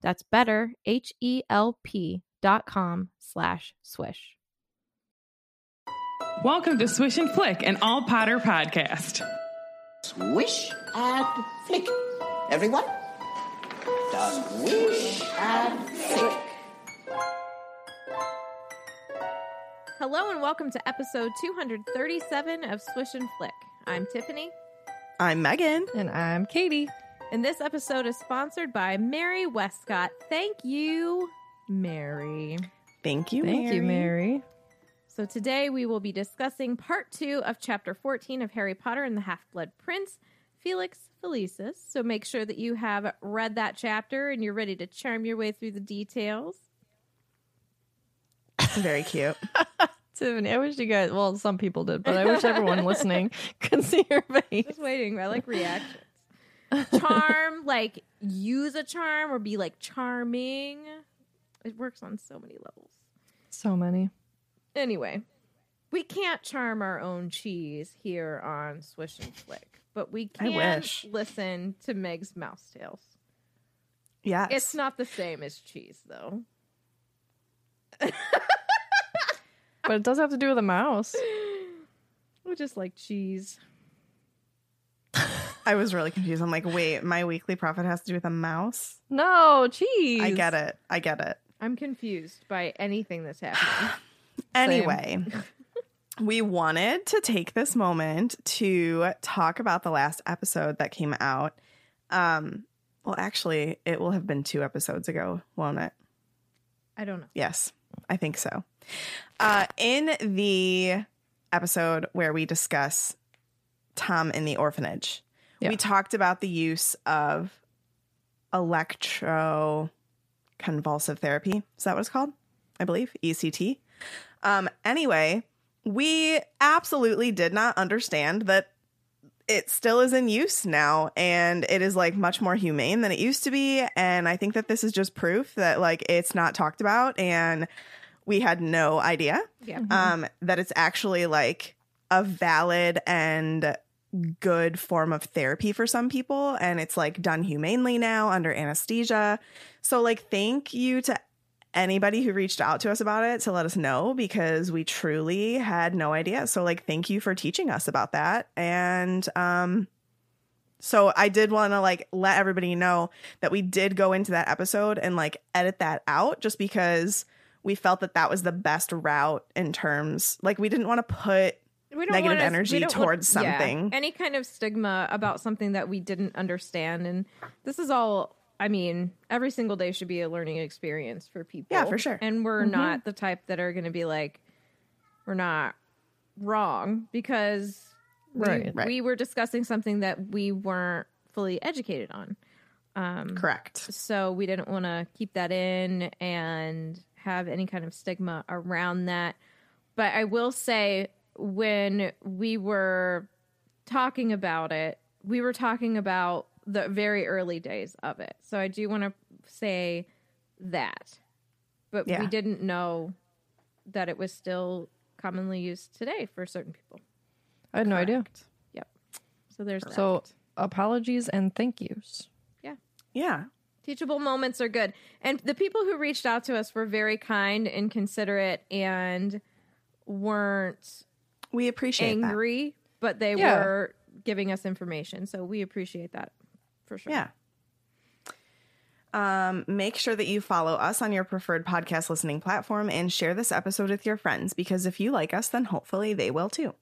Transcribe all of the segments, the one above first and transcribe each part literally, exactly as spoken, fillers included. That's better, H E L P dot com slash swish. Welcome to Swish and Flick, an All Potter podcast. Swish and flick, everyone. Swish and flick. Hello and welcome to episode two thirty-seven of Swish and Flick. I'm Tiffany. I'm Megan. And I'm Katie. And this episode is sponsored by Mary Westcott. Thank you, Mary. Thank you, Thank Mary. Thank you, Mary. So today we will be discussing part two of chapter fourteen of Harry Potter and the Half-Blood Prince, Felix Felicis. So make sure that you have read that chapter and you're ready to charm your way through the details. Very cute. Tiffany, I wish you guys, well, some people did, but I wish everyone listening could see your face. Just waiting. I like reactions. Charm, like use a charm or be like charming. It works on so many levels. So many. Anyway, we can't charm our own cheese here on Swish and Flick, but we can listen to Meg's mouse tales. Yes. It's not the same as cheese, though. But it does have to do with a mouse. We just like cheese. I was really confused. I'm like, wait, my weekly profit has to do with a mouse? No, cheese. I get it. I get it. I'm confused by anything that's happening. Anyway, we wanted to take this moment to talk about the last episode that came out. Um, well, actually, it will have been two episodes ago, won't it? I don't know. Yes, I think so. Uh, in the episode where we discuss Tom in the orphanage, yeah. we talked about the use of electroconvulsive therapy. Is that what it's called? I believe. E C T. Um, anyway, we absolutely did not understand that it still is in use now, and it is like much more humane than it used to be. And I think that this is just proof that like it's not talked about, and we had no idea yeah. um, mm-hmm. that it's actually like a valid and good form of therapy for some people, and it's like done humanely now under anesthesia. So like, thank you to anybody who reached out to us about it to let us know, because we truly had no idea. So like, thank you for teaching us about that. And um, so I did want to like let everybody know that we did go into that episode and like edit that out, just because we felt that that was the best route in terms, like we didn't want to put we don't negative us, energy don't towards want, something. Yeah, any kind of stigma about something that we didn't understand. And this is all, I mean, every single day should be a learning experience for people. Yeah, for sure. And we're mm-hmm. not the type that are going to be like, we're not wrong, because right, we, right. we were discussing something that we weren't fully educated on. Um, Correct. So we didn't want to keep that in and have any kind of stigma around that. But I will say, when we were talking about it, we were talking about the very early days of it. So I do want to say that. But yeah. we didn't know that it was still commonly used today for certain people. I had Correct. no idea. Yep. So there's that. So apologies and thank yous. Yeah. Yeah. Teachable moments are good. And the people who reached out to us were very kind and considerate and weren't we appreciate angry, that. but they yeah. were giving us information. So we appreciate that. For sure. Yeah. Um, make sure that you follow us on your preferred podcast listening platform and share this episode with your friends, because if you like us, then hopefully they will too.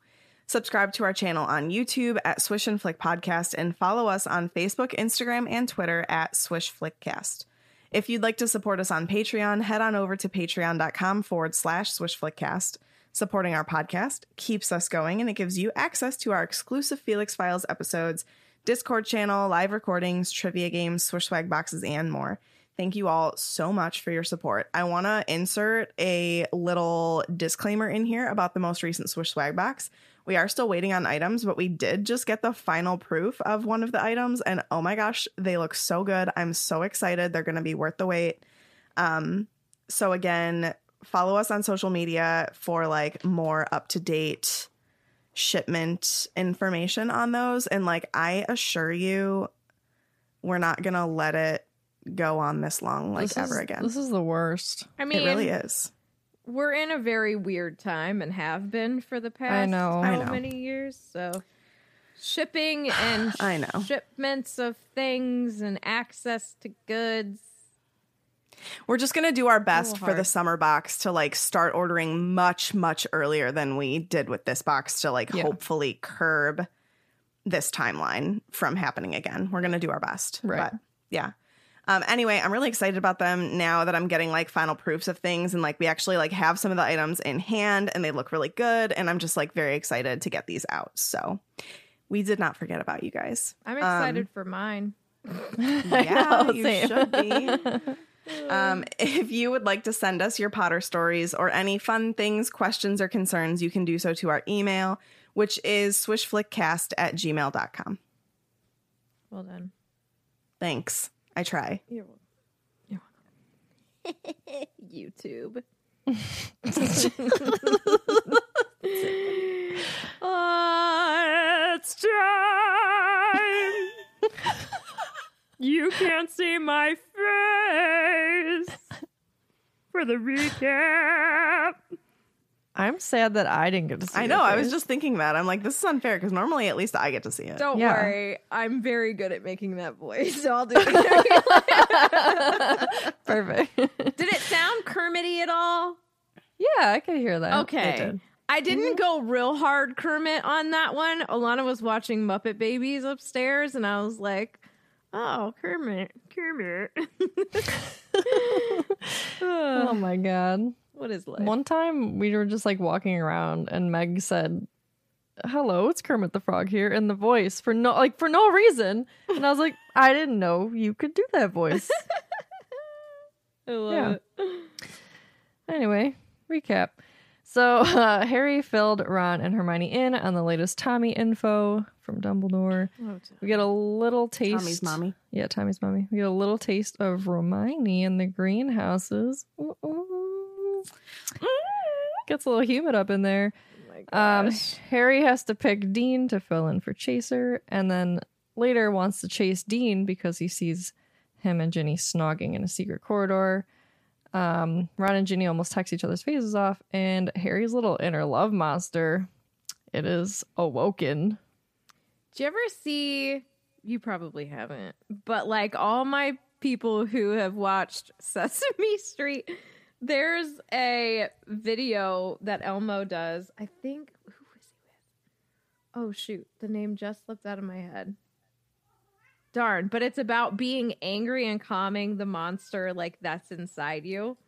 Subscribe to our channel on YouTube at Swish and Flick Podcast, and follow us on Facebook, Instagram, and Twitter at Swish Flickcast. If you'd like to support us on Patreon, head on over to patreon.com forward slash Swish Flickcast. Supporting our podcast keeps us going, and it gives you access to our exclusive Felix Files episodes, Discord channel, live recordings, trivia games, Swish swag boxes, and more. Thank you all so much for your support. I want to insert a little disclaimer in here about the most recent Swish swag box. We are still waiting on items, but we did just get the final proof of one of the items, and oh my gosh, they look so good. I'm so excited. They're going to be worth the wait. Um, so again, follow us on social media for like more up-to-date shipment information on those. And like, I assure you, we're not going to let it go on this long, like this ever is, again. This is the worst. I mean, it really is. We're in a very weird time and have been for the past I know, how I know. many years. So shipping and I know. shipments of things and access to goods. We're just going to do our best for the summer box to like start ordering much, much earlier than we did with this box to like yeah. hopefully curb this timeline from happening again. We're going to do our best. Right. But yeah. Um, anyway, I'm really excited about them now that I'm getting like final proofs of things, and like we actually like have some of the items in hand and they look really good, and I'm just like very excited to get these out. So we did not forget about you guys. I'm excited um, for mine. Yeah, know, you same. should be. um, if you would like to send us your Potter stories or any fun things, questions, or concerns, you can do so to our email, which is swishflickcast at gmail dot com. Well done. Thanks. I try. You're welcome. You're welcome. YouTube. uh, it's time. You can't see my face for the recap. I'm sad that I didn't get to see it. I know. I was just thinking that. I'm like, this is unfair, because normally at least I get to see it. Don't yeah. worry. I'm very good at making that voice. So I'll do it. Perfect. Did it sound Kermity at all? Yeah, I could hear that. Okay. Did. I didn't mm-hmm. go real hard Kermit on that one. Alana was watching Muppet Babies upstairs, and I was like, oh, Kermit. Kermit. Oh, my God. What is life? One time we were just like walking around and Meg said, hello, it's Kermit the Frog here, in the voice for no like for no reason. And I was like, I didn't know you could do that voice. I love yeah. it. Anyway, recap. So uh, Harry filled Ron and Hermione in on the latest Tommy info from Dumbledore. Oh, Tom. We get a little taste. Tommy's mommy. Yeah, Tommy's mommy. We get a little taste of Hermione in the greenhouses. Ooh-ooh. Gets a little humid up in there. Oh um, Harry has to pick Dean to fill in for Chaser, and then later wants to chase Dean because he sees him and Ginny snogging in a secret corridor. Um, Ron and Ginny almost text each other's faces off, and Harry's little inner love monster, it is awoken. Do you ever see? You probably haven't, but like all my people who have watched Sesame Street. There's a video that Elmo does. I think, who is he with? Oh, shoot. The name just slipped out of my head. Darn. But it's about being angry and calming the monster like that's inside you.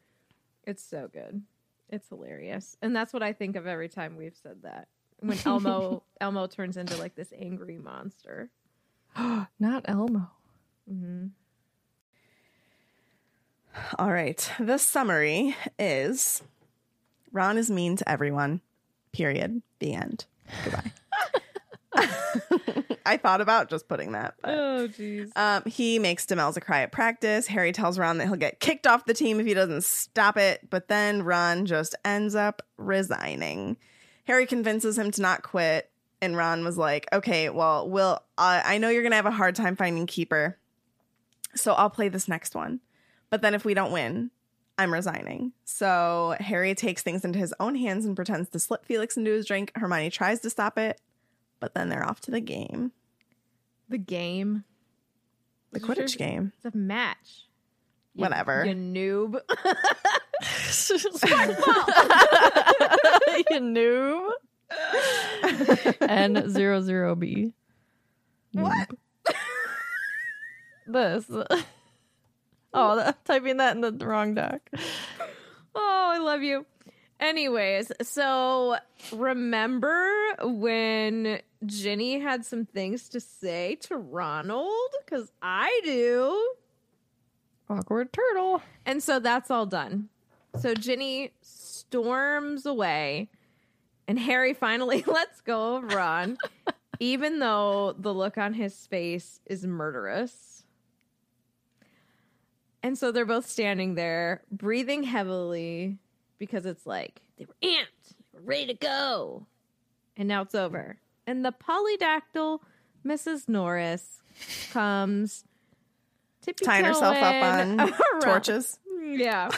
It's so good. It's hilarious. And that's what I think of every time we've said that. When Elmo Elmo turns into like this angry monster. Not Elmo. Mm-hmm. All right. The summary is Ron is mean to everyone, period. The end. Goodbye. I thought about just putting that. But, oh, geez. Um, he makes Demelza cry at practice. Harry tells Ron that he'll get kicked off the team if he doesn't stop it. But then Ron just ends up resigning. Harry convinces him to not quit. And Ron was like, OK, well, we'll uh, I know you're going to have a hard time finding Keeper, so I'll play this next one. But then if we don't win, I'm resigning. So Harry takes things into his own hands and pretends to slip Felix into his drink. Hermione tries to stop it, but then they're off to the game. The game? The Quidditch game. It's a match. You, Whatever. You noob. You noob. And zero zero B. What? This. Oh, that, typing that in the wrong doc. Oh, I love you. Anyways, so remember when Ginny had some things to say to Ronald? Because I do. Awkward turtle. And so that's all done. So Ginny storms away, and Harry finally lets go of Ron, even though the look on his face is murderous. And so they're both standing there, breathing heavily. Because it's like, they were amped, they were ready to go. And now it's over. And the polydactyl Missus Norris comes tying herself up on around. torches. Yeah.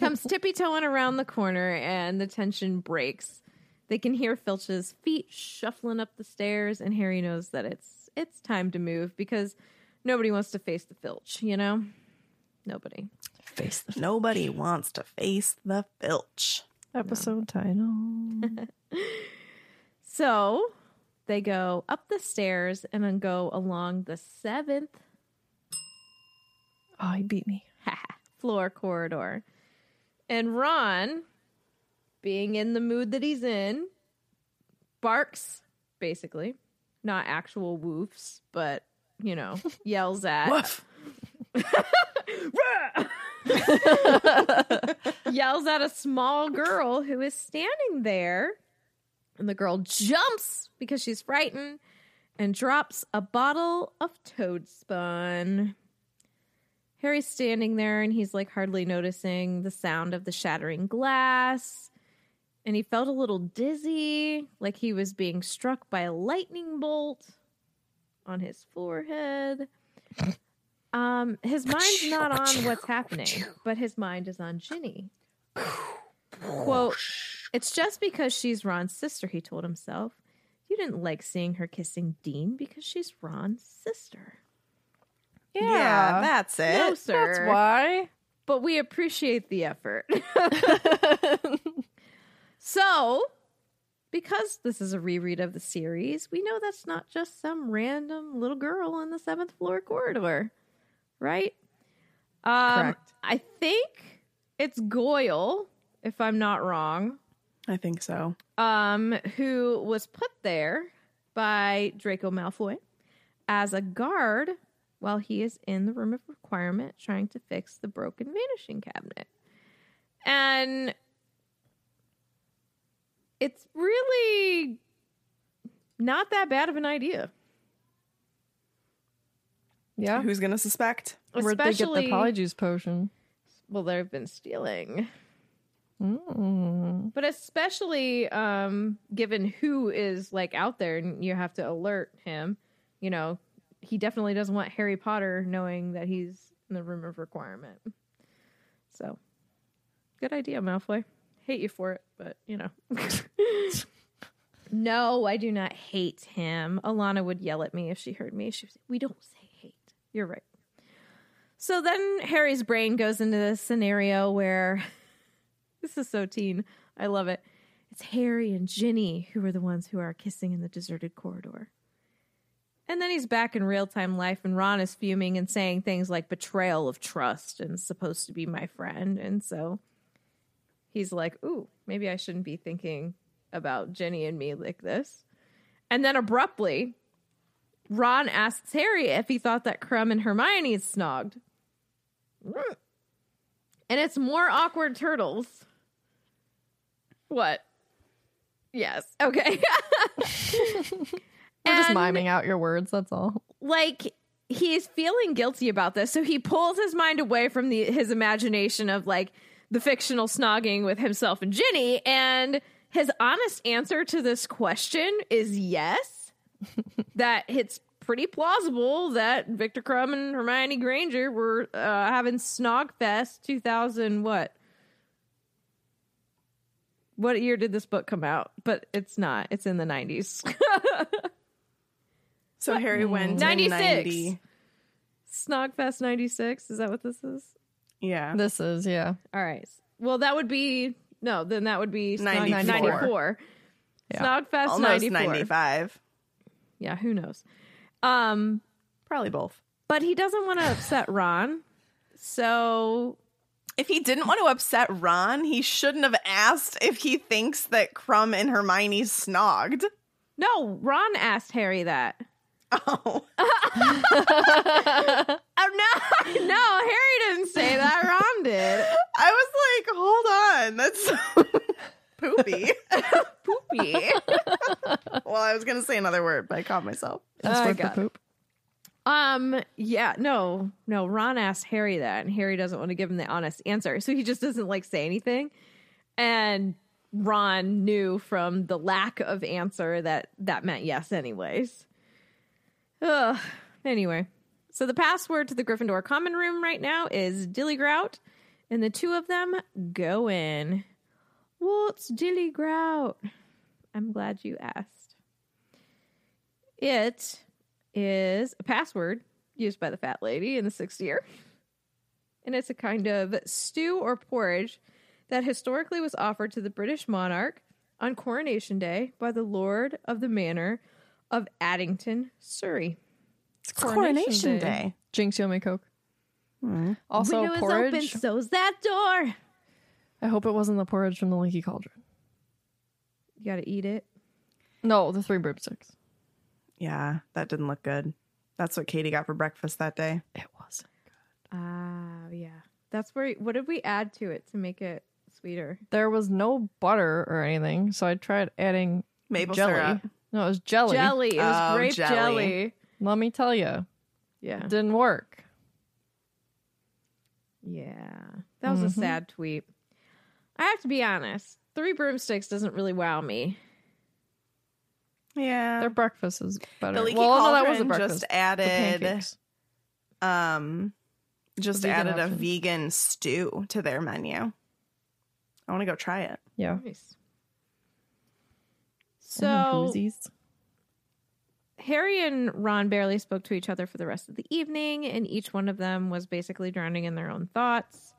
Comes tippy-toeing around the corner, and the tension breaks. They can hear Filch's feet shuffling up the stairs, and Harry knows that it's it's time to move because nobody wants to face the Filch, you know? Nobody. Face the Nobody Filch. Wants to face the Filch. Episode no. title. So they go up the stairs and then go along the seventh. Oh, he beat me. Floor corridor. And Ron, being in the mood that he's in, barks, basically. Not actual woofs, but, you know, yells at. Woof! Yells at a small girl who is standing there, and the girl jumps because she's frightened and drops a bottle of toad spun. Harry's standing there and he's like hardly noticing the sound of the shattering glass, and he felt a little dizzy, like he was being struck by a lightning bolt on his forehead. Um, his mind's not on what's happening, but his mind is on Ginny. Quote, "It's just because she's Ron's sister," he told himself. "You didn't like seeing her kissing Dean because she's Ron's sister." Yeah, yeah that's it. No, sir. That's why. But we appreciate the effort. So, because this is a reread of the series, we know that's not just some random little girl in the seventh floor corridor. Right? Um, Correct. I think it's Goyle, if I'm not wrong. I think so. Um, who was put there by Draco Malfoy as a guard while he is in the room of requirement trying to fix the broken vanishing cabinet. And it's really not that bad of an idea. Yeah. Who's going to suspect? Especially, where'd they get the polyjuice potion? Well, they've been stealing. Mm. But especially um, given who is like out there and you have to alert him, you know, he definitely doesn't want Harry Potter knowing that he's in the room of requirement. So, good idea, Malfoy. Hate you for it, but, you know. No, I do not hate him. Alana would yell at me if she heard me. She was like, "We don't say hate." You're right. So then Harry's brain goes into this scenario where, this is so teen, I love it. It's Harry and Ginny who are the ones who are kissing in the deserted corridor. And then he's back in real-time life, and Ron is fuming and saying things like betrayal of trust and supposed to be my friend. And so he's like, ooh, maybe I shouldn't be thinking about Ginny and me like this. And then abruptly, Ron asks Harry if he thought that Krum and Hermione snogged. And it's more awkward turtles. What? Yes. Okay. We're just miming out your words, that's all. Like, he's feeling guilty about this, so he pulls his mind away from the his imagination of, like, the fictional snogging with himself and Ginny, and his honest answer to this question is yes. That it's pretty plausible that Victor Krum and Hermione Granger were uh, having Snogfest two thousand what? What year did this book come out? But it's not. It's in the nineties. So what? Harry went ninety-six. In ninety. Snogfest ninety-six. Is that what this is? Yeah. This is, yeah. All right. Well, that would be, no, then that would be ninety-four. ninety-four. Yeah. Snogfest almost ninety-four. ninety-five. Yeah, who knows? Um, Probably both. But he doesn't want to upset Ron. So if he didn't want to upset Ron, he shouldn't have asked if he thinks that Krum and Hermione snogged. No, Ron asked Harry that. Oh. Oh no, no, Harry didn't say that. Ron did. I was like, hold on, that's poopy. Poopy. Well, I was gonna say another word, but I caught myself. It's oh, for the poop. Um, yeah, no, no, Ron asked Harry that, and Harry doesn't want to give him the honest answer, so he just doesn't like say anything. And Ron knew from the lack of answer that that meant yes anyways. Ugh. Anyway, so the password to the Gryffindor common room right now is Dillygrout, and the two of them go in. What's Dillygrout? I'm glad you asked. It is a password used by the fat lady in the sixth year, and it's a kind of stew or porridge that historically was offered to the British monarch on coronation day by the lord of the manor of Addington, Surrey. It's coronation, coronation day. day. Jinx, you'll make coke. Mm. Also, window porridge. Window is open, so's that door. I hope it wasn't the porridge from the Leaky Cauldron. You gotta eat it. No, the three broomsticks. Yeah, that didn't look good. That's what Katie got for breakfast that day. It wasn't good. Ah, uh, yeah. That's where. What did we add to it to make it sweeter? There was no butter or anything, so I tried adding maple jelly. Syrup. No, it was jelly. Jelly. It was oh, grape jelly. jelly. Let me tell you. Yeah. It didn't work. Yeah. That was mm-hmm. a sad tweet. I have to be honest. Three broomsticks doesn't really wow me. Yeah. Their breakfast is better. The Leaky well, Cauldron no, that wasn't breakfast. Just added, um, just vegan added option. a vegan stew to their menu. I want to go try it. Yeah. Nice. So, Harry and Ron barely spoke to each other for the rest of the evening, and each one of them was basically drowning in their own thoughts.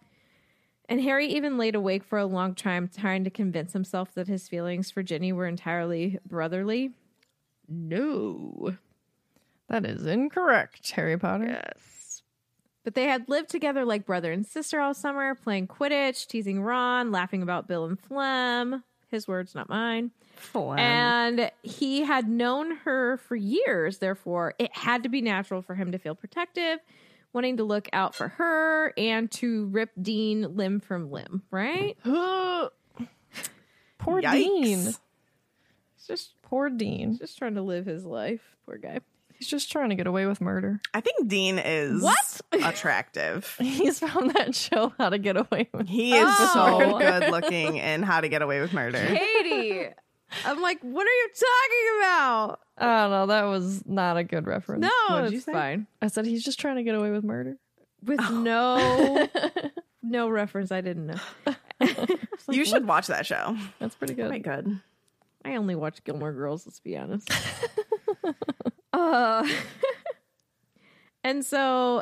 And Harry even laid awake for a long time trying to convince himself that his feelings for Ginny were entirely brotherly. No. That is incorrect, Harry Potter. Yes. But they had lived together like brother and sister all summer, playing Quidditch, teasing Ron, laughing about Bill and Flem. His words, not mine. Flem. And he had known her for years, therefore it had to be natural for him to feel protective, wanting to look out for her and to rip Dean limb from limb, right? Poor Yikes. Dean. He's just poor Dean. He's just trying to live his life. Poor guy. He's just trying to get away with murder. I think Dean is what? attractive. He's from that show, How to Get Away with Murder. He is oh. so good looking in How to Get Away with Murder. Katie. I'm like, what are you talking about? Oh, no, that was not a good reference. No, it's fine. I said he's just trying to get away with murder. With oh. no no reference I didn't know. I like, you should what? watch that show. That's pretty good. Oh my God. I only watch Gilmore Girls, let's be honest. uh, and so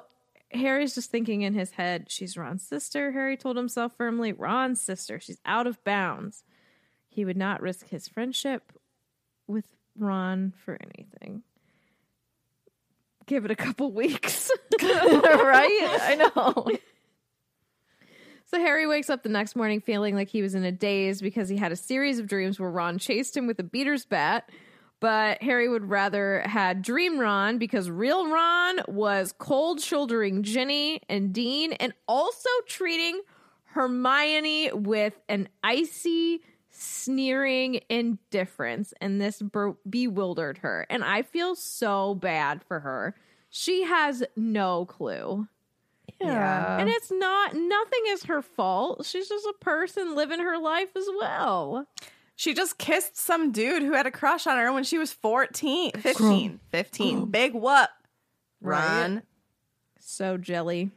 Harry's just thinking in his head, she's Ron's sister, Harry told himself firmly. Ron's sister. She's out of bounds. He would not risk his friendship with Ron for anything. Give it a couple weeks. Right? I know. So Harry wakes up the next morning feeling like he was in a daze because he had a series of dreams where Ron chased him with a beater's bat. But Harry would rather had dream Ron because real Ron was cold shouldering Ginny and Dean and also treating Hermione with an icy sneering indifference, and this ber- bewildered her, and I feel so bad for her. She has no clue. Yeah. And it's not nothing is her fault. She's just a person living her life as well. She just kissed some dude who had a crush on her when she was fourteen fifteen fifteen. Big whoop, Ron. Right? So jelly.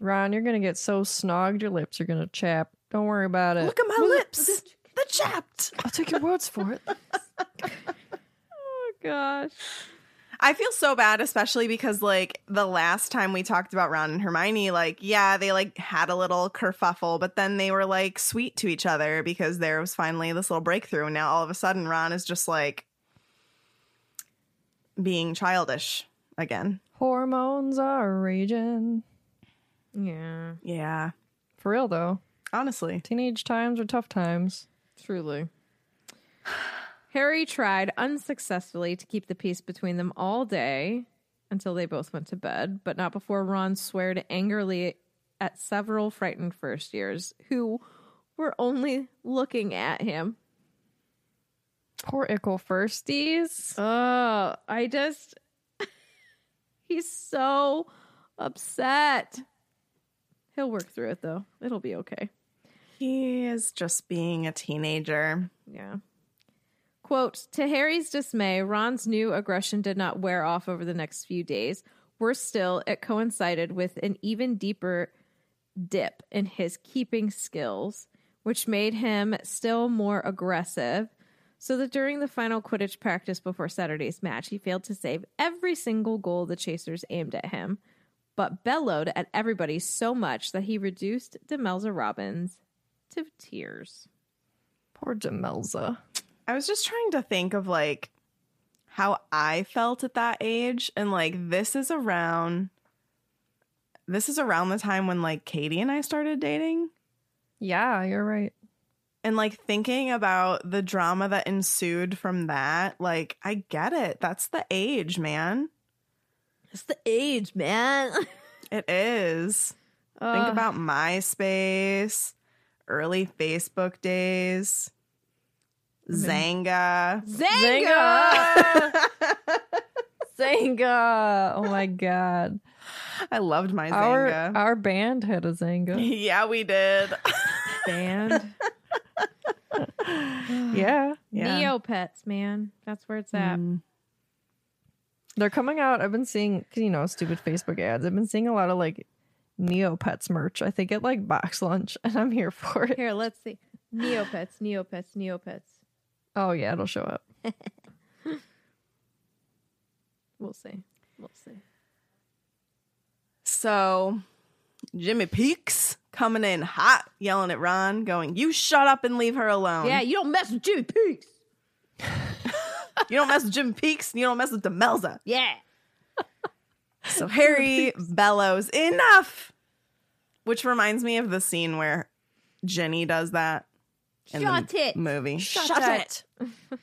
Ron, you're gonna get so snogged your lips are gonna chap. Don't worry about it. Look at my Look lips. At the, the chapped. I'll take your words for it. Oh, gosh. I feel so bad, especially because, like, the last time we talked about Ron and Hermione, like, yeah, they, like, had a little kerfuffle, but then they were, like, sweet to each other because there was finally this little breakthrough. And now all of a sudden Ron is just, like, being childish again. Hormones are raging. Yeah. Yeah. For real, though. Honestly. Teenage times are tough times. Truly. Harry tried unsuccessfully to keep the peace between them all day until they both went to bed, but not before Ron swore angrily at several frightened first years who were only looking at him. Poor Ickle firsties. Oh, I just... He's so upset. He'll work through it, though. It'll be okay. He is just being a teenager. Yeah. Quote, to Harry's dismay, Ron's new aggression did not wear off over the next few days. Worse still, it coincided with an even deeper dip in his keeping skills, which made him still more aggressive, so that during the final Quidditch practice before Saturday's match, he failed to save every single goal the Chasers aimed at him, but bellowed at everybody so much that he reduced Demelza Robbins to tears. Poor Demelza. I was just trying to think of, like, how I felt at that age. And, like, this is around, this is around the time when, like, Katie and I started dating. Yeah, you're right. And, like, thinking about the drama that ensued from that, like, I get it. That's the age, man. It's the age, man. It is. Uh, think about MySpace, early Facebook days. Xanga. Xanga! Xanga! Oh my god. I loved my Xanga. Our, our band had a Xanga. Yeah, we did. Band. Yeah. Yeah. Neopets, man. That's where it's at. Mm. They're coming out. I've been seeing, you know, stupid Facebook ads. I've been seeing a lot of, like, Neopets merch. I think at, like, Box Lunch, and I'm here for it. Here, let's see. Neopets, Neopets, Neopets. Oh, yeah, it'll show up. We'll see. We'll see. So, Jimmy Peaks coming in hot, yelling at Ron, going, you shut up and leave her alone. Yeah, you don't mess with Jimmy Peaks. You don't mess with Jimmy Peaks, and you don't mess with Demelza. Yeah. So Harry bellows, enough! Which reminds me of the scene where Ginny does that. In Shut the it. Movie. Shut, Shut it. it.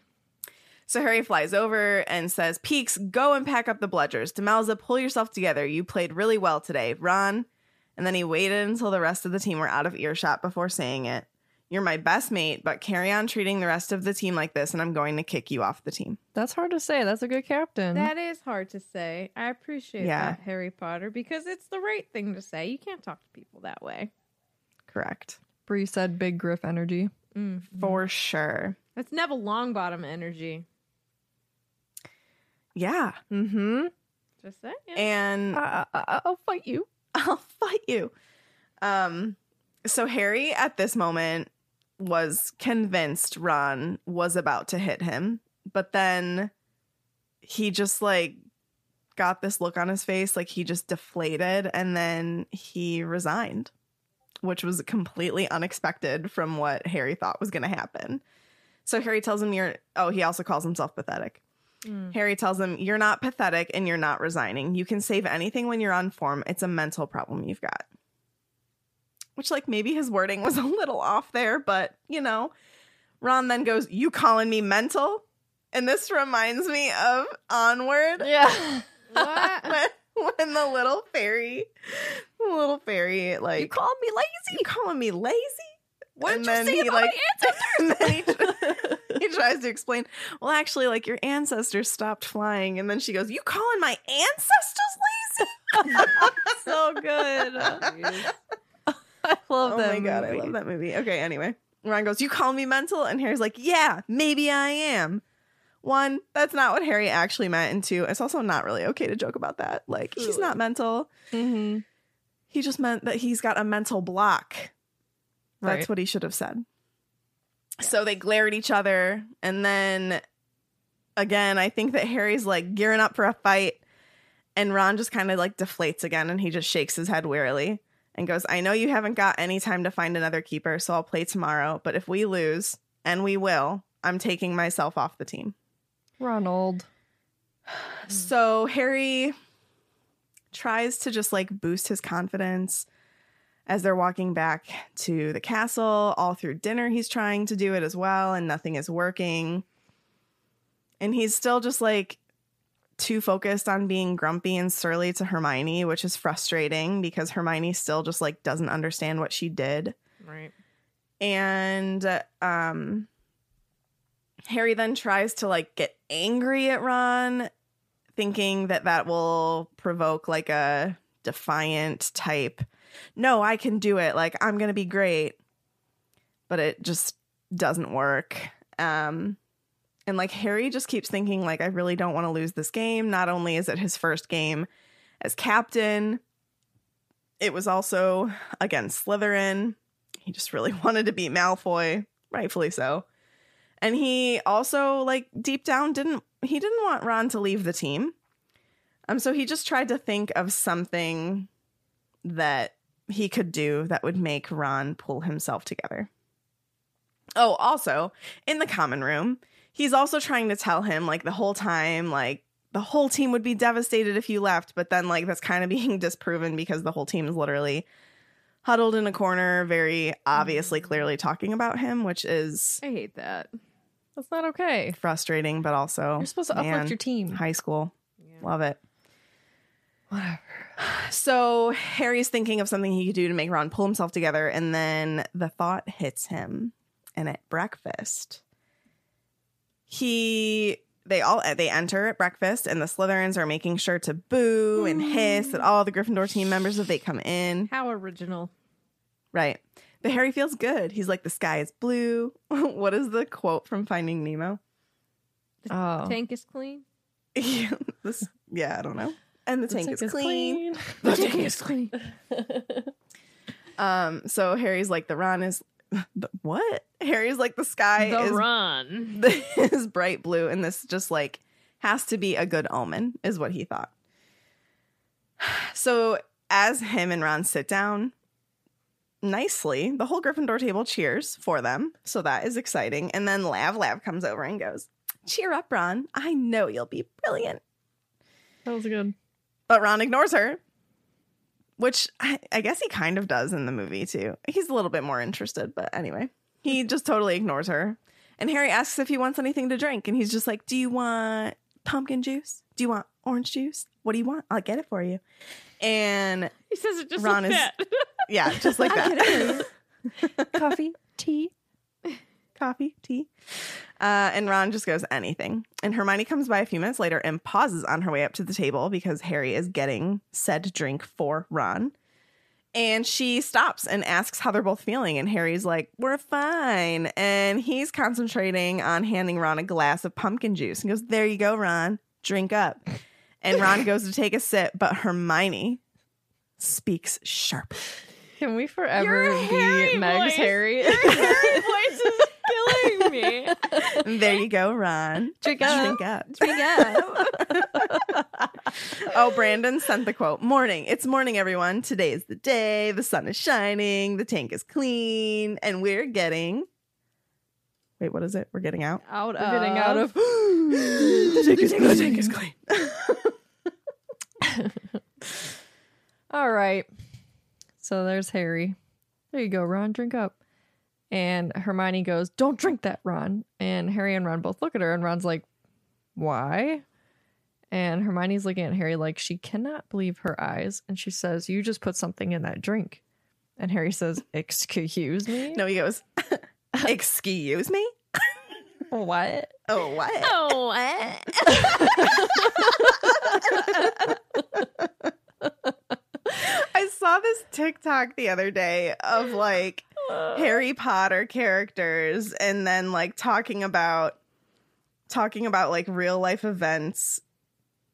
So Harry flies over and says, Peaks, go and pack up the bludgers. Demelza, pull yourself together. You played really well today, Ron. And then he waited until the rest of the team were out of earshot before saying it. You're my best mate, but carry on treating the rest of the team like this, and I'm going to kick you off the team. That's hard to say. That's a good captain. That is hard to say. I appreciate yeah. that, Harry Potter, because it's the right thing to say. You can't talk to people that way. Correct. Bree said big Griff energy. Mm. For sure. That's Neville Longbottom energy. Yeah. Mm-hmm. Just saying. And uh, I'll fight you. I'll fight you. Um. So Harry, at this moment, was convinced Ron was about to hit him. But then he just, like, got this look on his face. Like, he just deflated. And then he resigned. Which was completely unexpected from what Harry thought was going to happen. So Harry tells him you're... Oh, he also calls himself pathetic. Mm. Harry tells him, you're not pathetic and you're not resigning. You can save anything when you're on form. It's a mental problem you've got. Which, like, maybe his wording was a little off there, but, you know. Ron then goes, you calling me mental? And this reminds me of Onward. Yeah. What? when, when the little fairy... little fairy, like, you called me lazy. You calling me lazy? What did and you say about like, my ancestors? he, he tries to explain, well, actually, like, your ancestors stopped flying. And then she goes, you calling my ancestors lazy? So good. I love oh that Oh my god, movie. I love that movie. Okay, anyway. Ron goes, you call me mental? And Harry's like, yeah, maybe I am. One, that's not what Harry actually meant. And two, it's also not really okay to joke about that. Like, Truly. He's not mental. Mm-hmm. He just meant that he's got a mental block. That's right. What he should have said. So they glare at each other, and then again, I think that Harry's like gearing up for a fight, and Ron just kind of like deflates again, and he just shakes his head wearily and goes, I know you haven't got any time to find another keeper, so I'll play tomorrow, but if we lose, and we will, I'm taking myself off the team. Ronald. So Harry tries to just like boost his confidence as they're walking back to the castle. All through dinner, he's trying to do it as well, and nothing is working. And he's still just like too focused on being grumpy and surly to Hermione, which is frustrating because Hermione still just like doesn't understand what she did. Right. And um, Harry then tries to like get angry at Ron, thinking that that will provoke like a defiant type, no, I can do it, like I'm gonna be great, but it just doesn't work. Um, and like Harry just keeps thinking like, I really don't want to lose this game. Not only is it his first game as captain, it was also against Slytherin. He just really wanted to beat Malfoy, rightfully so. And he also, like, deep down, didn't he didn't want Ron to leave the team. Um, so he just tried to think of something that he could do that would make Ron pull himself together. Oh, also, in the common room, he's also trying to tell him, like, the whole time, like, the whole team would be devastated if you left. But then, like, that's kind of being disproven because the whole team is literally huddled in a corner, very obviously, clearly talking about him, which is... I hate that. That's not okay. Frustrating, but also... You're supposed to man, uplift your team. High school. Yeah. Love it. Whatever. So Harry's thinking of something he could do to make Ron pull himself together, and then the thought hits him. And at breakfast, he... They all they enter at breakfast, and the Slytherins are making sure to boo and hiss at all the Gryffindor team members as they come in. How original. Right. But Harry feels good. He's like, the sky is blue. What is the quote from Finding Nemo? The oh. tank is clean? Yeah, this, yeah, I don't know. And the, the tank, tank is, is clean. clean. The tank is clean. um. So Harry's like, the Ron is... The, what? Harry's like, the sky the is, Ron. is bright blue, and this just like has to be a good omen is what he thought. So as him and Ron sit down nicely, the whole Gryffindor table cheers for them, so that is exciting. And then Lav Lav comes over and goes, cheer up, Ron, I know you'll be brilliant. That was good. But Ron ignores her. Which I, I guess he kind of does in the movie, too. He's a little bit more interested, but anyway. He just totally ignores her. And Harry asks if he wants anything to drink. And he's just like, do you want pumpkin juice? Do you want orange juice? What do you want? I'll get it for you. And he says it just Ron like is, that. Yeah, just like that. I get it. Coffee, tea. Coffee, tea. Uh, and Ron just goes, anything. And Hermione comes by a few minutes later and pauses on her way up to the table because Harry is getting said drink for Ron. And she stops and asks how they're both feeling. And Harry's like, we're fine. And he's concentrating on handing Ron a glass of pumpkin juice and goes, there you go, Ron. Drink up. And Ron goes to take a sip, but Hermione speaks sharp. Can we forever Your be Harry Meg's voice. Harry? Your Harry voice is killing me. There you go, Ron. Drink up. Drink up. Drink up. Oh, Brandon sent the quote. Morning. It's morning, everyone. Today is the day. The sun is shining. The tank is clean. And we're getting... Wait, what is it? We're getting out? Out we're of... We're getting out of... the, tank is, the tank is clean. All right. So there's Harry. There you go, Ron. Drink up. And Hermione goes, don't drink that, Ron. And Harry and Ron both look at her, and Ron's like, why? And Hermione's looking at Harry like she cannot believe her eyes. And she says, you just put something in that drink. And Harry says, excuse me? No, he goes, excuse me? What? Oh, what? Oh, what? I saw this TikTok the other day of like Harry Potter characters and then like talking about talking about like real life events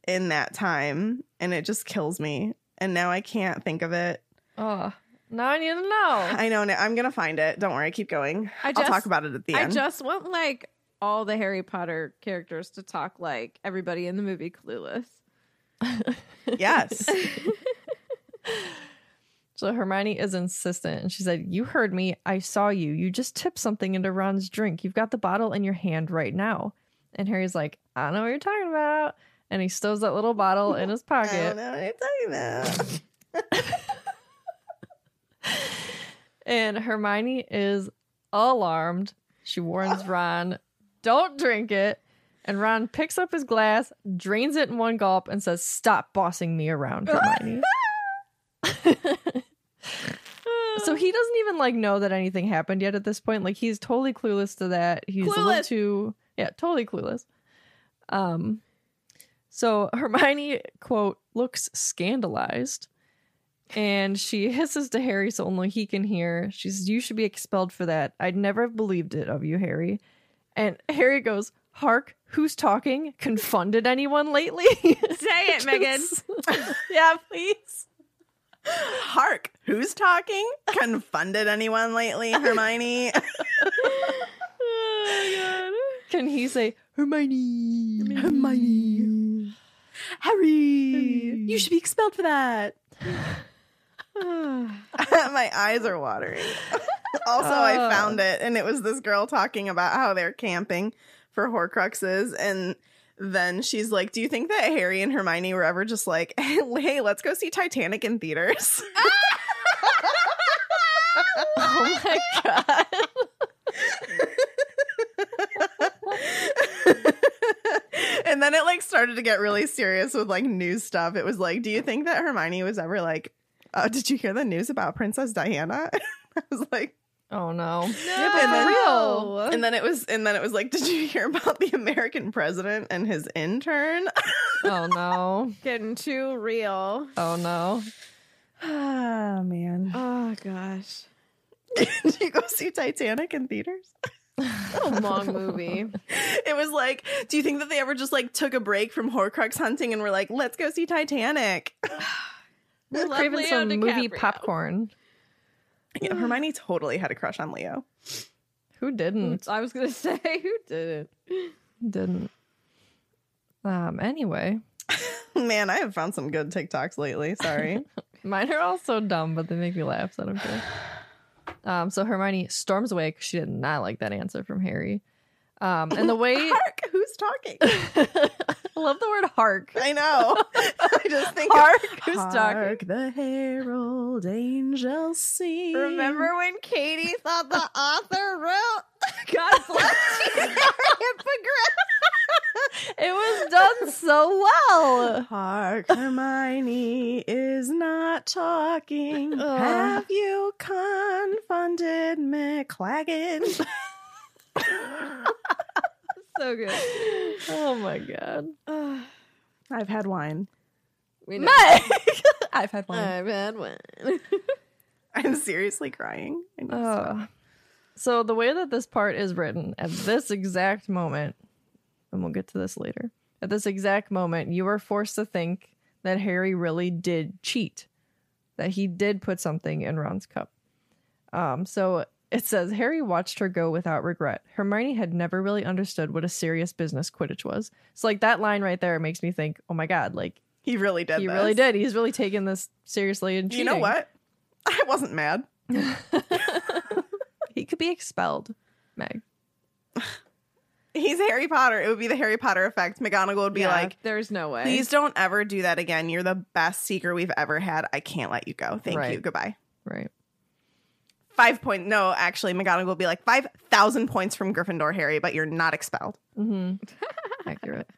in that time, and it just kills me, and now I can't think of it. Oh, now I need to know. I know. I'm gonna find it. Don't worry. Keep going. I just, I'll talk about it at the I end. I just want like all the Harry Potter characters to talk like everybody in the movie Clueless. Yes. So Hermione is insistent, and she said, "You heard me. I saw you. You just tipped something into Ron's drink. You've got the bottle in your hand right now." And Harry's like, "I don't know what you're talking about." And he stows that little bottle in his pocket. I don't know what you're talking about. And Hermione is alarmed. She warns Ron, "Don't drink it." And Ron picks up his glass, drains it in one gulp, and says, "Stop bossing me around, Hermione." So he doesn't even like know that anything happened yet at this point. Like, he's totally clueless to that. He's clueless. a little too yeah, totally clueless. Um so Hermione, quote, looks scandalized, and she hisses to Harry so only he can hear. She says, "You should be expelled for that. I'd never have believed it of you, Harry." And Harry goes, "Hark, who's talking? Confunded anyone lately?" Say it, Megan. Yeah, please. "Hark, who's talking? Confunded anyone lately, Hermione?" Oh, God. Can he say, "Hermione, Hermione, Hermione. Harry, Harry, you should be expelled for that." My eyes are watering. Also, oh. I found it, and it was this girl talking about how they're camping for Horcruxes, and then she's like, "Do you think that Harry and Hermione were ever just like, hey, let's go see Titanic in theaters?" Oh my God. And then it like started to get really serious with like new stuff. It was like, "Do you think that Hermione was ever like, oh, did you hear the news about Princess Diana?" I was like, oh no. no. Yeah, but and then, real. And then it was and then it was like, "Did you hear about the American president and his intern?" Oh no. Getting too real. Oh no. Ah, oh, man. Oh gosh. Did you go see Titanic in theaters? What a long movie. It was like, do you think that they ever just like took a break from Horcrux hunting and were like, "Let's go see Titanic"? We're craving some DiCaprio movie popcorn. Yeah, Hermione totally had a crush on Leo. Who didn't? I was gonna say, who didn't? Didn't. Um. Anyway, man, I have found some good TikToks lately. Sorry, mine are all so dumb, but they make me laugh. So I don't care. Um. So Hermione storms away because she did not like that answer from Harry. Um. And the way hark, who's talking? I love the word hark. I know. I just think hark, of, who's hark, talking? Hark, the herald angels sing. Remember when Katie thought the author wrote God bless you, hypocrite? It was done so well. Hark, Hermione is not talking. Ugh. Have you confounded McLagan? So good. Oh my God. Uh, I've had wine. We know. I've had wine. I've had wine. I'm seriously crying. I know. Uh, so the way that this part is written, at this exact moment, and we'll get to this later, at this exact moment, you are forced to think that Harry really did cheat, that he did put something in Ron's cup. Um, so... It says, Harry watched her go without regret. Hermione had never really understood what a serious business Quidditch was. So, like, that line right there makes me think, oh, my God, like... He really did He this. really did. He's really taken this seriously and cheating. You know what? I wasn't mad. He could be expelled, Meg. He's Harry Potter. It would be the Harry Potter effect. McGonagall would be yeah, like... There's no way. Please don't ever do that again. You're the best seeker we've ever had. I can't let you go. Thank right. you. Goodbye. Right. Five point. No, actually, McGonagall will be like five thousand points from Gryffindor, Harry, but you're not expelled. Mm-hmm. Accurate.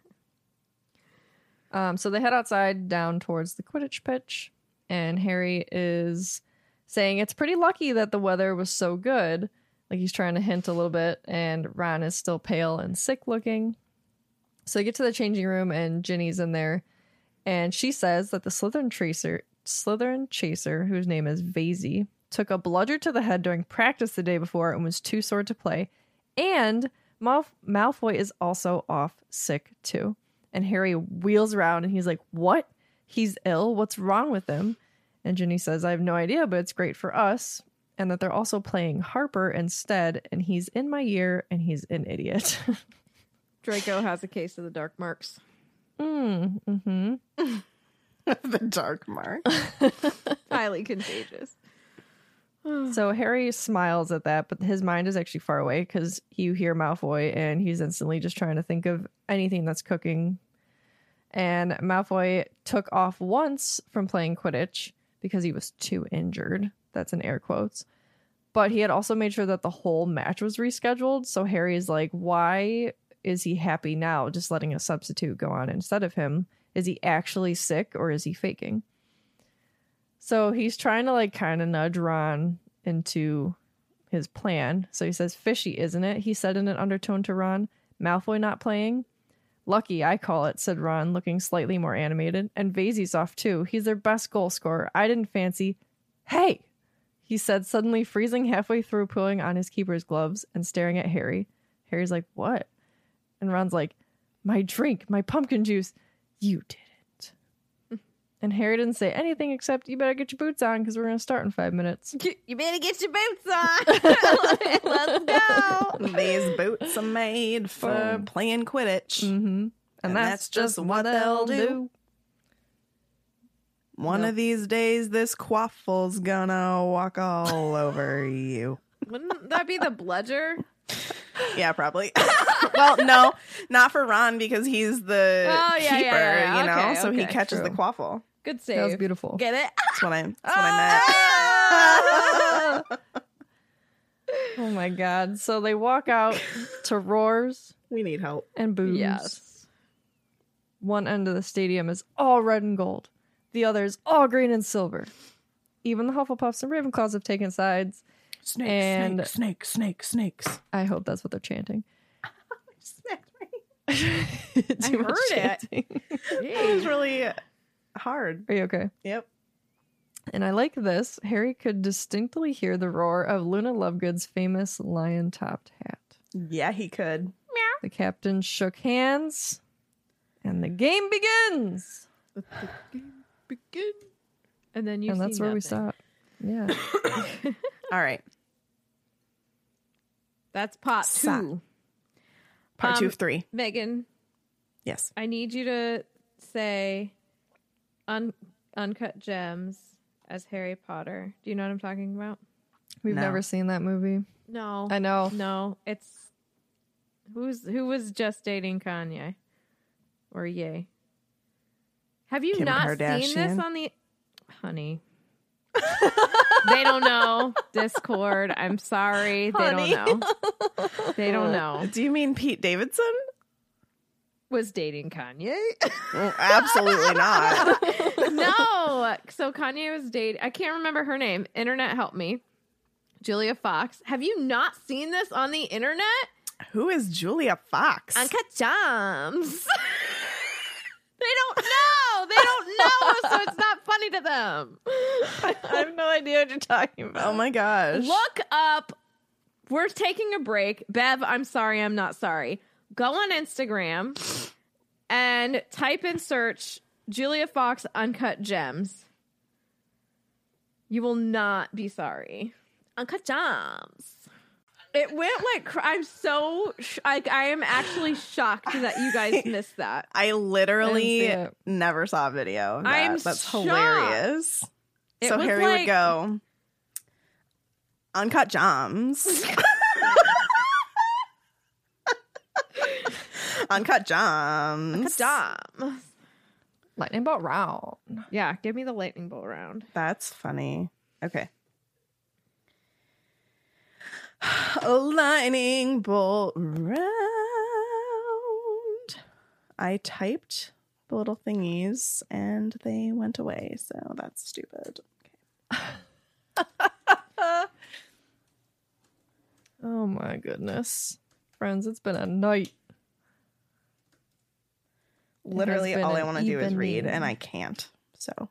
Um, so they head outside down towards the Quidditch pitch, and Harry is saying it's pretty lucky that the weather was so good. Like, he's trying to hint a little bit, and Ron is still pale and sick looking. So they get to the changing room, and Ginny's in there, and she says that the Slytherin tracer, Slytherin chaser, whose name is Vasey, took a bludger to the head during practice the day before and was too sore to play. And Malf- Malfoy is also off sick, too. And Harry wheels around and he's like, what? He's ill? What's wrong with him? And Ginny says, I have no idea, but it's great for us. And that they're also playing Harper instead. And he's in my ear and he's an idiot. Draco has a case of the dark marks. Mm, mm-hmm. The dark mark. Highly contagious. So Harry smiles at that, but his mind is actually far away because you hear Malfoy and he's instantly just trying to think of anything that's cooking. And Malfoy took off once from playing Quidditch because he was too injured. That's in air quotes. But he had also made sure that the whole match was rescheduled. So Harry is like, why is he happy now just letting a substitute go on instead of him? Is he actually sick or is he faking? So he's trying to like kind of nudge Ron into his plan. So he says, fishy, isn't it? He said in an undertone to Ron. Malfoy not playing? Lucky, I call it, said Ron, looking slightly more animated. And Vasey's off too. He's their best goal scorer. I didn't fancy. Hey, he said, suddenly freezing halfway through pulling on his keeper's gloves and staring at Harry. Harry's like, what? And Ron's like, my drink, my pumpkin juice. You did it. And Harry didn't say anything except, you better get your boots on because we're going to start in five minutes. You better get your boots on. Let's go. These boots are made for oh. playing Quidditch. Mm-hmm. And, and that's, that's just what they'll do. do. One nope. of these days, this quaffle's gonna walk all over you. Wouldn't that be the bludger? Yeah, probably. Well, no, not for Ron because he's the oh, yeah, keeper, yeah, yeah. you know, okay, so okay, he catches true. the quaffle. Good save. That was beautiful. Get it? That's what I, that's what I meant. Oh, my God. So they walk out to roars. We need help. And booms. Yes. One end of the stadium is all red and gold. The other is all green and silver. Even the Hufflepuffs and Ravenclaws have taken sides. Snakes, and snakes, snakes, snakes, snakes. I hope that's what they're chanting. I heard chanting. it. It was really hard. Are you okay? Yep. And I like this. Harry could distinctly hear the roar of Luna Lovegood's famous lion-topped hat. Yeah, he could. Meow. The captain shook hands, and the game begins. The game begins. And then you. And that's where nothing. we stop. Yeah. All right. That's part Sa. two. Part um, two of three. Megan. Yes. I need you to say un- Uncut Gems as Harry Potter. Do you know what I'm talking about? We've no. never seen that movie. No. I know. No. It's who's who was just dating Kanye? Or Ye. Have you Kim not Kardashian? seen this on the honey? They don't know. Discord. I'm sorry. Honey. They don't know. They don't know. Do you mean Pete Davidson was dating Kanye? Well, absolutely not. No. So Kanye was dating. I can't remember her name. Internet help me. Julia Fox. Have you not seen this on the internet? Who is Julia Fox? Uncut Gems. They don't know. They don't know, so it's not funny to them. I have no idea what you're talking about. Oh, my gosh. Look up. We're taking a break. Bev, I'm sorry. I'm not sorry. Go on Instagram and type in search Julia Fox Uncut Gems. You will not be sorry. Uncut Gems. It went like, cr- I'm so, sh- I, I am actually shocked that you guys missed that. I literally never saw a video of that. I'm That's shocked. hilarious. It so Harry like... would go, Uncut Gems. Uncut Gems. Uncut Gems. Lightning bolt round. Yeah, give me the lightning bolt round. That's funny. Okay. A lightning bolt round. I typed the little thingies and they went away, so that's stupid. Okay. Oh my goodness. Friends, it's been a night. Literally all I want to do is read, and I can't, so...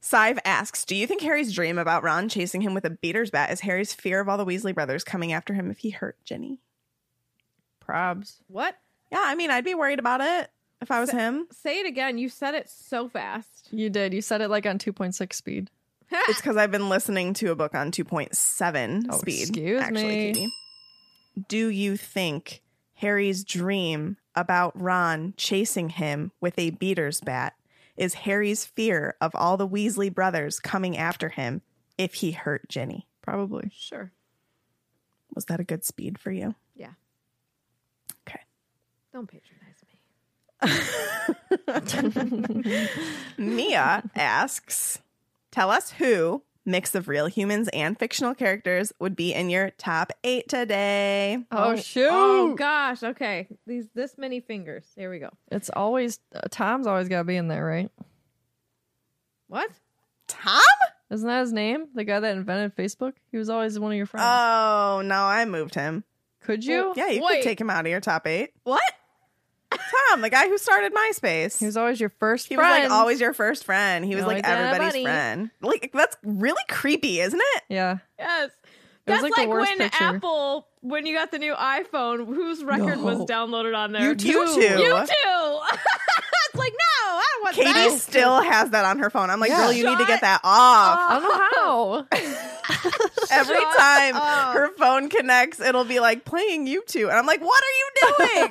Sive asks, do you think Harry's dream about Ron chasing him with a beater's bat is Harry's fear of all the Weasley brothers coming after him if he hurt Ginny? Probs. What? Yeah, I mean, I'd be worried about it if I was say, him. Say it again. You said it so fast. You did. You said it like on two point six speed. It's because I've been listening to a book on two point seven oh, speed. Excuse actually, me. Katie. do you think Harry's dream about Ron chasing him with a beater's bat is Harry's fear of all the Weasley brothers coming after him if he hurt Ginny? Probably. Sure. Was that a good speed for you? Yeah. Okay. Don't patronize me. Mia asks, tell us who, mix of real humans and fictional characters, would be in your top eight today. Oh, oh shoot. Oh, gosh. Okay. These this many fingers. Here we go. It's always, uh, Tom's always got to be in there, right? What? Tom? Isn't that his name? The guy that invented Facebook? He was always one of your friends. Oh, no, I moved him. Could you? Yeah, you Wait. could take him out of your top eight. What? Tom, the guy who started MySpace. He was always your first he friend. He was like always your first friend. He was always like everybody's friend. Like, that's really creepy, isn't it? Yeah. Yes. It that's like, like when picture. Apple, when you got the new iPhone, whose record no. was downloaded on there? You too. You too. You too. It's like, no, I don't want Katie that. Katie still has that on her phone. I'm like, yeah. girl, you Shut need to get that off. off. I don't know how. Every Shut time off. her phone connects, it'll be like playing you two. And I'm like, what are you doing?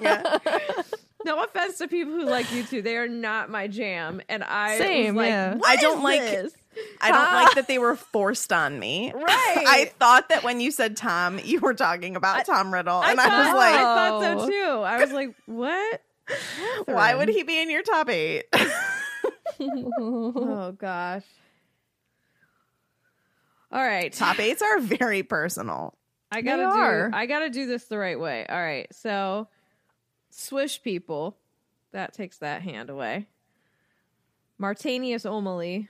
No offense to people who like you two. They are not my jam. And I Same, was like, yeah. what I is don't like this? I don't like that they were forced on me. Right. I thought that when you said Tom, you were talking about I, Tom Riddle. I and thought, I was like, I thought so too. I was like, what? Catherine. Why would he be in your top eight? Oh, gosh. All right. Top eights are very personal. I gotta they do are. I gotta do this the right way. All right. So Swish people. That takes that hand away. Martanius O'Malley.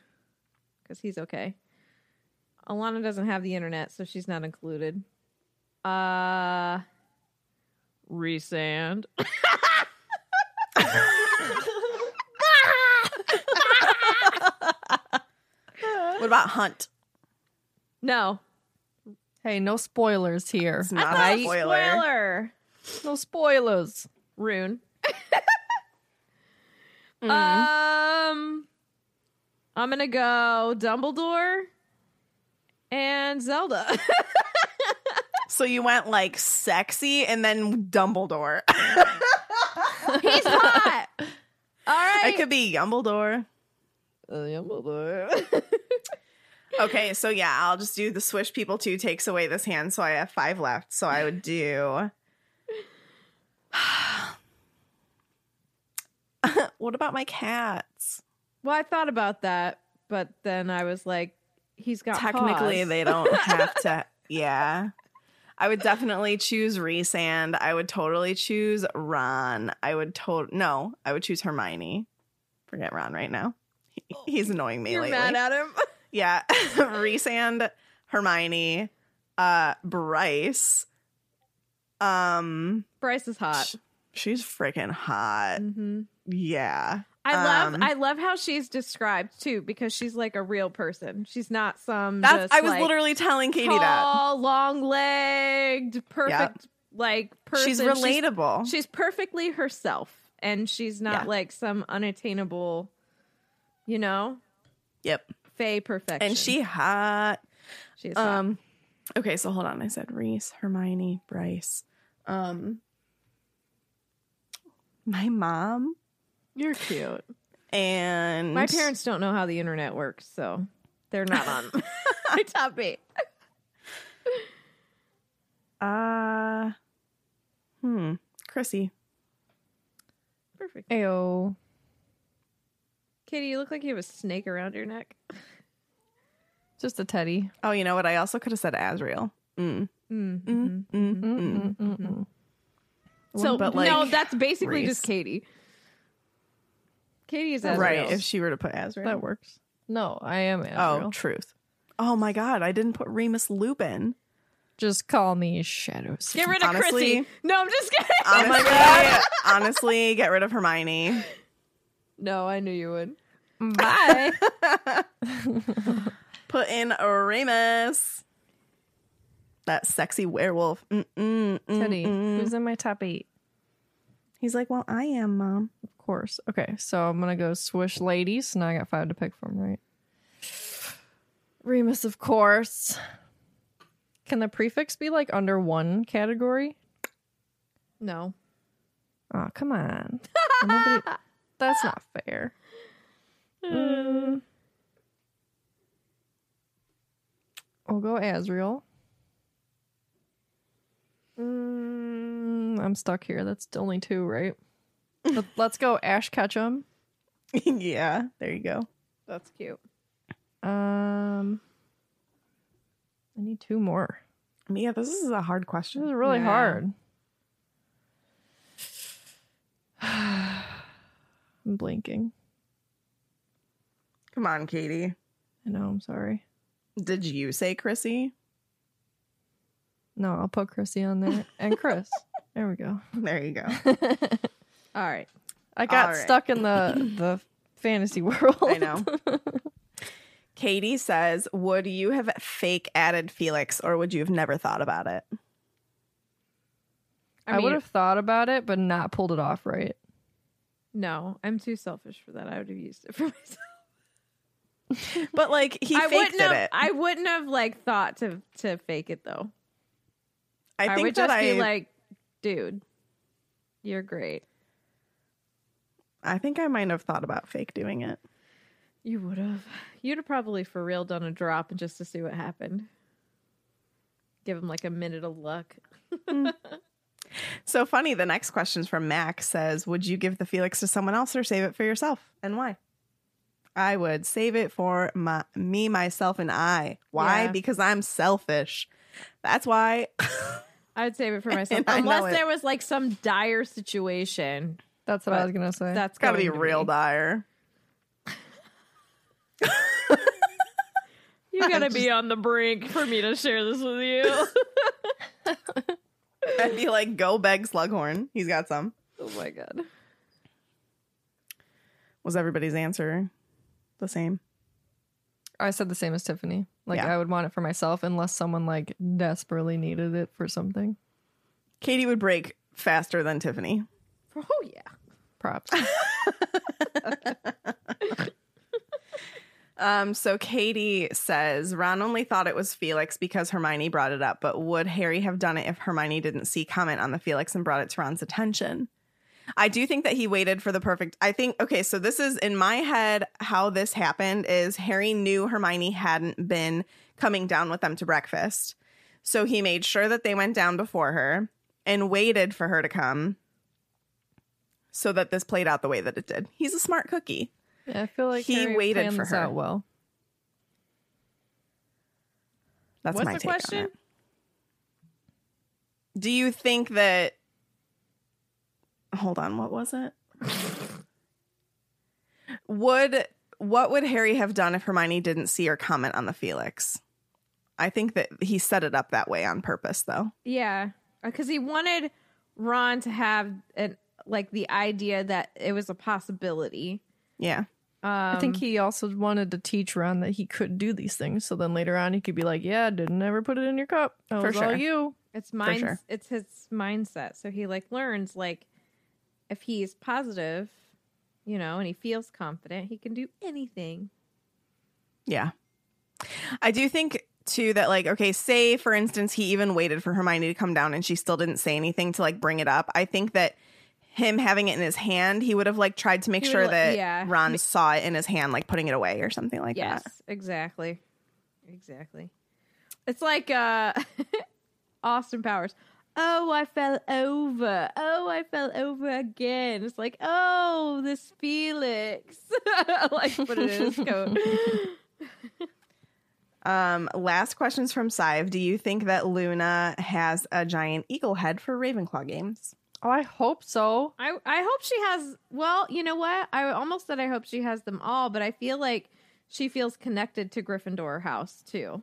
Because he's okay. Alana doesn't have the internet, so she's not included. Uh, Resand. What about Hunt? No. Hey, no spoilers here. It's not I a spoiler. spoiler. No spoilers. Rune. mm. Um, I'm gonna go Dumbledore and Zelda. So you went like sexy and then Dumbledore. He's hot. All right. It could be Yumbledore. Uh, Yumbledore. Okay, so yeah, I'll just do the Swish people two takes away this hand, so I have five left. So I would do. What about my cats? Well, I thought about that, but then I was like, he's got technically paws. They don't have to. Yeah. I would definitely choose Resand. I would totally choose Ron. I would to- no, I would choose Hermione. Forget Ron right now. He- he's annoying me You're lately. You're mad at him? Yeah. Resand, Hermione, uh, Bryce. Um, Bryce is hot. Sh- she's freaking hot. Mm-hmm. Yeah. I um, love I love how she's described too, because she's like a real person. She's not some that's, just, I was like, literally telling Katie tall, that tall, long-legged, perfect yep. like person. She's relatable. She's, she's perfectly herself, and she's not yeah. like some unattainable, you know. Yep. Fae perfection. And she hot. She's um hot. Okay, so hold on. I said Reese, Hermione, Bryce. Um my mom. You're cute. And my parents don't know how the internet works, so they're not on my top eight. Uh, hmm. Chrissy. Perfect. Ayo. Katie, you look like you have a snake around your neck. Just a teddy. Oh, you know what? I also could have said Asriel. Mm. Mm. Mm. Mm. Mm. Mm. So, but like, no, that's basically Reese. Just Katie. Katie is Asriel. Right, if she were to put Asriel. That works. No, I am Asriel. Oh, truth. Oh my god, I didn't put Remus Lupin. Just call me Shadow City. Get rid of honestly, Chrissy. No, I'm just kidding. Honestly, honestly, get rid of Hermione. No, I knew you would. Bye. Put in Remus. That sexy werewolf. Mm-mm, mm-mm. Teddy, who's in my top eight? He's like, well, I am, Mom. Of course. Okay, so I'm going to go Swish ladies. Now I got five to pick from, right? Remus, of course. Can the prefix be, like, under one category? No. Oh, come on. Nobody... That's not fair. Mm. We'll go Asriel. Mm, I'm stuck here. That's only two, right? Let's go Ash Ketchum. Yeah, there you go. That's cute. Um, I need two more. Yeah, this is a hard question. This is really yeah. hard. I'm blinking. Come on, Katie. I know, I'm sorry. Did you say Chrissy? No, I'll put Chrissy on there. And Chris. There we go. There you go. All right. I got All right. stuck in the, the fantasy world. I know. Katie says, would you have fake added Felix or would you have never thought about it? I, I mean, would have thought about it, but not pulled it off right. No, I'm too selfish for that. I would have used it for myself. But like he I faked have, it. I wouldn't have like thought to to fake it though. I, I think would that just I, be like, dude, you're great. I think I might have thought about fake doing it. You would have. You'd have probably for real done a drop just to see what happened. Give him like a minute of luck. So funny. The next question's from Max says, would you give the Felix to someone else or save it for yourself? And why? I would save it for my, me, myself, and I. Why? Yeah. Because I'm selfish. That's why. I would save it for myself. Unless there was like some dire situation. That's what but I was going to say. That's got to be real me. dire. You got to just... be on the brink for me to share this with you. I'd be like, go beg Slughorn. He's got some. Oh my god. Was everybody's answer the same? I said the same as Tiffany. Like, yeah. I would want it for myself unless someone like desperately needed it for something. Katie would break faster than Tiffany. Oh yeah. Props. Um, so Katie says, Ron only thought it was Felix because Hermione brought it up, but would Harry have done it if Hermione didn't see comment on the Felix and brought it to Ron's attention? I do think that he waited for the perfect, I think, okay, so this is, in my head, how this happened is Harry knew Hermione hadn't been coming down with them to breakfast, so he made sure that they went down before her and waited for her to come so that this played out the way that it did. He's a smart cookie. Yeah, I feel like he Harry waited for her. Out well, that's What's my the take question? On it. Do you think that? Hold on, what was it? would what would Harry have done if Hermione didn't see or comment on the Felix? I think that he set it up that way on purpose, though. Yeah, because he wanted Ron to have an like the idea that it was a possibility. Yeah. Um, I think he also wanted to teach Ron that he could do these things. So then later on, he could be like, yeah, didn't ever put it in your cup. That for was sure. all you. It's mind- sure. It's his mindset. So he like learns like if he's positive, you know, and he feels confident, he can do anything. Yeah. I do think, too, that like, OK, say, for instance, he even waited for Hermione to come down and she still didn't say anything to like bring it up. I think that. Him having it in his hand, he would have like tried to make sure like, that yeah. Ron saw it in his hand, like putting it away or something like yes, that. Yes, exactly. Exactly. It's like uh, Austin Powers. Oh, I fell over. Oh, I fell over again. It's like, oh, this Felix. Like, put it in his coat. um, last question's from Sive. Do you think that Luna has a giant eagle head for Ravenclaw games? Oh, I hope so. I, I hope she has. Well, you know what? I almost said I hope she has them all, but I feel like she feels connected to Gryffindor house, too,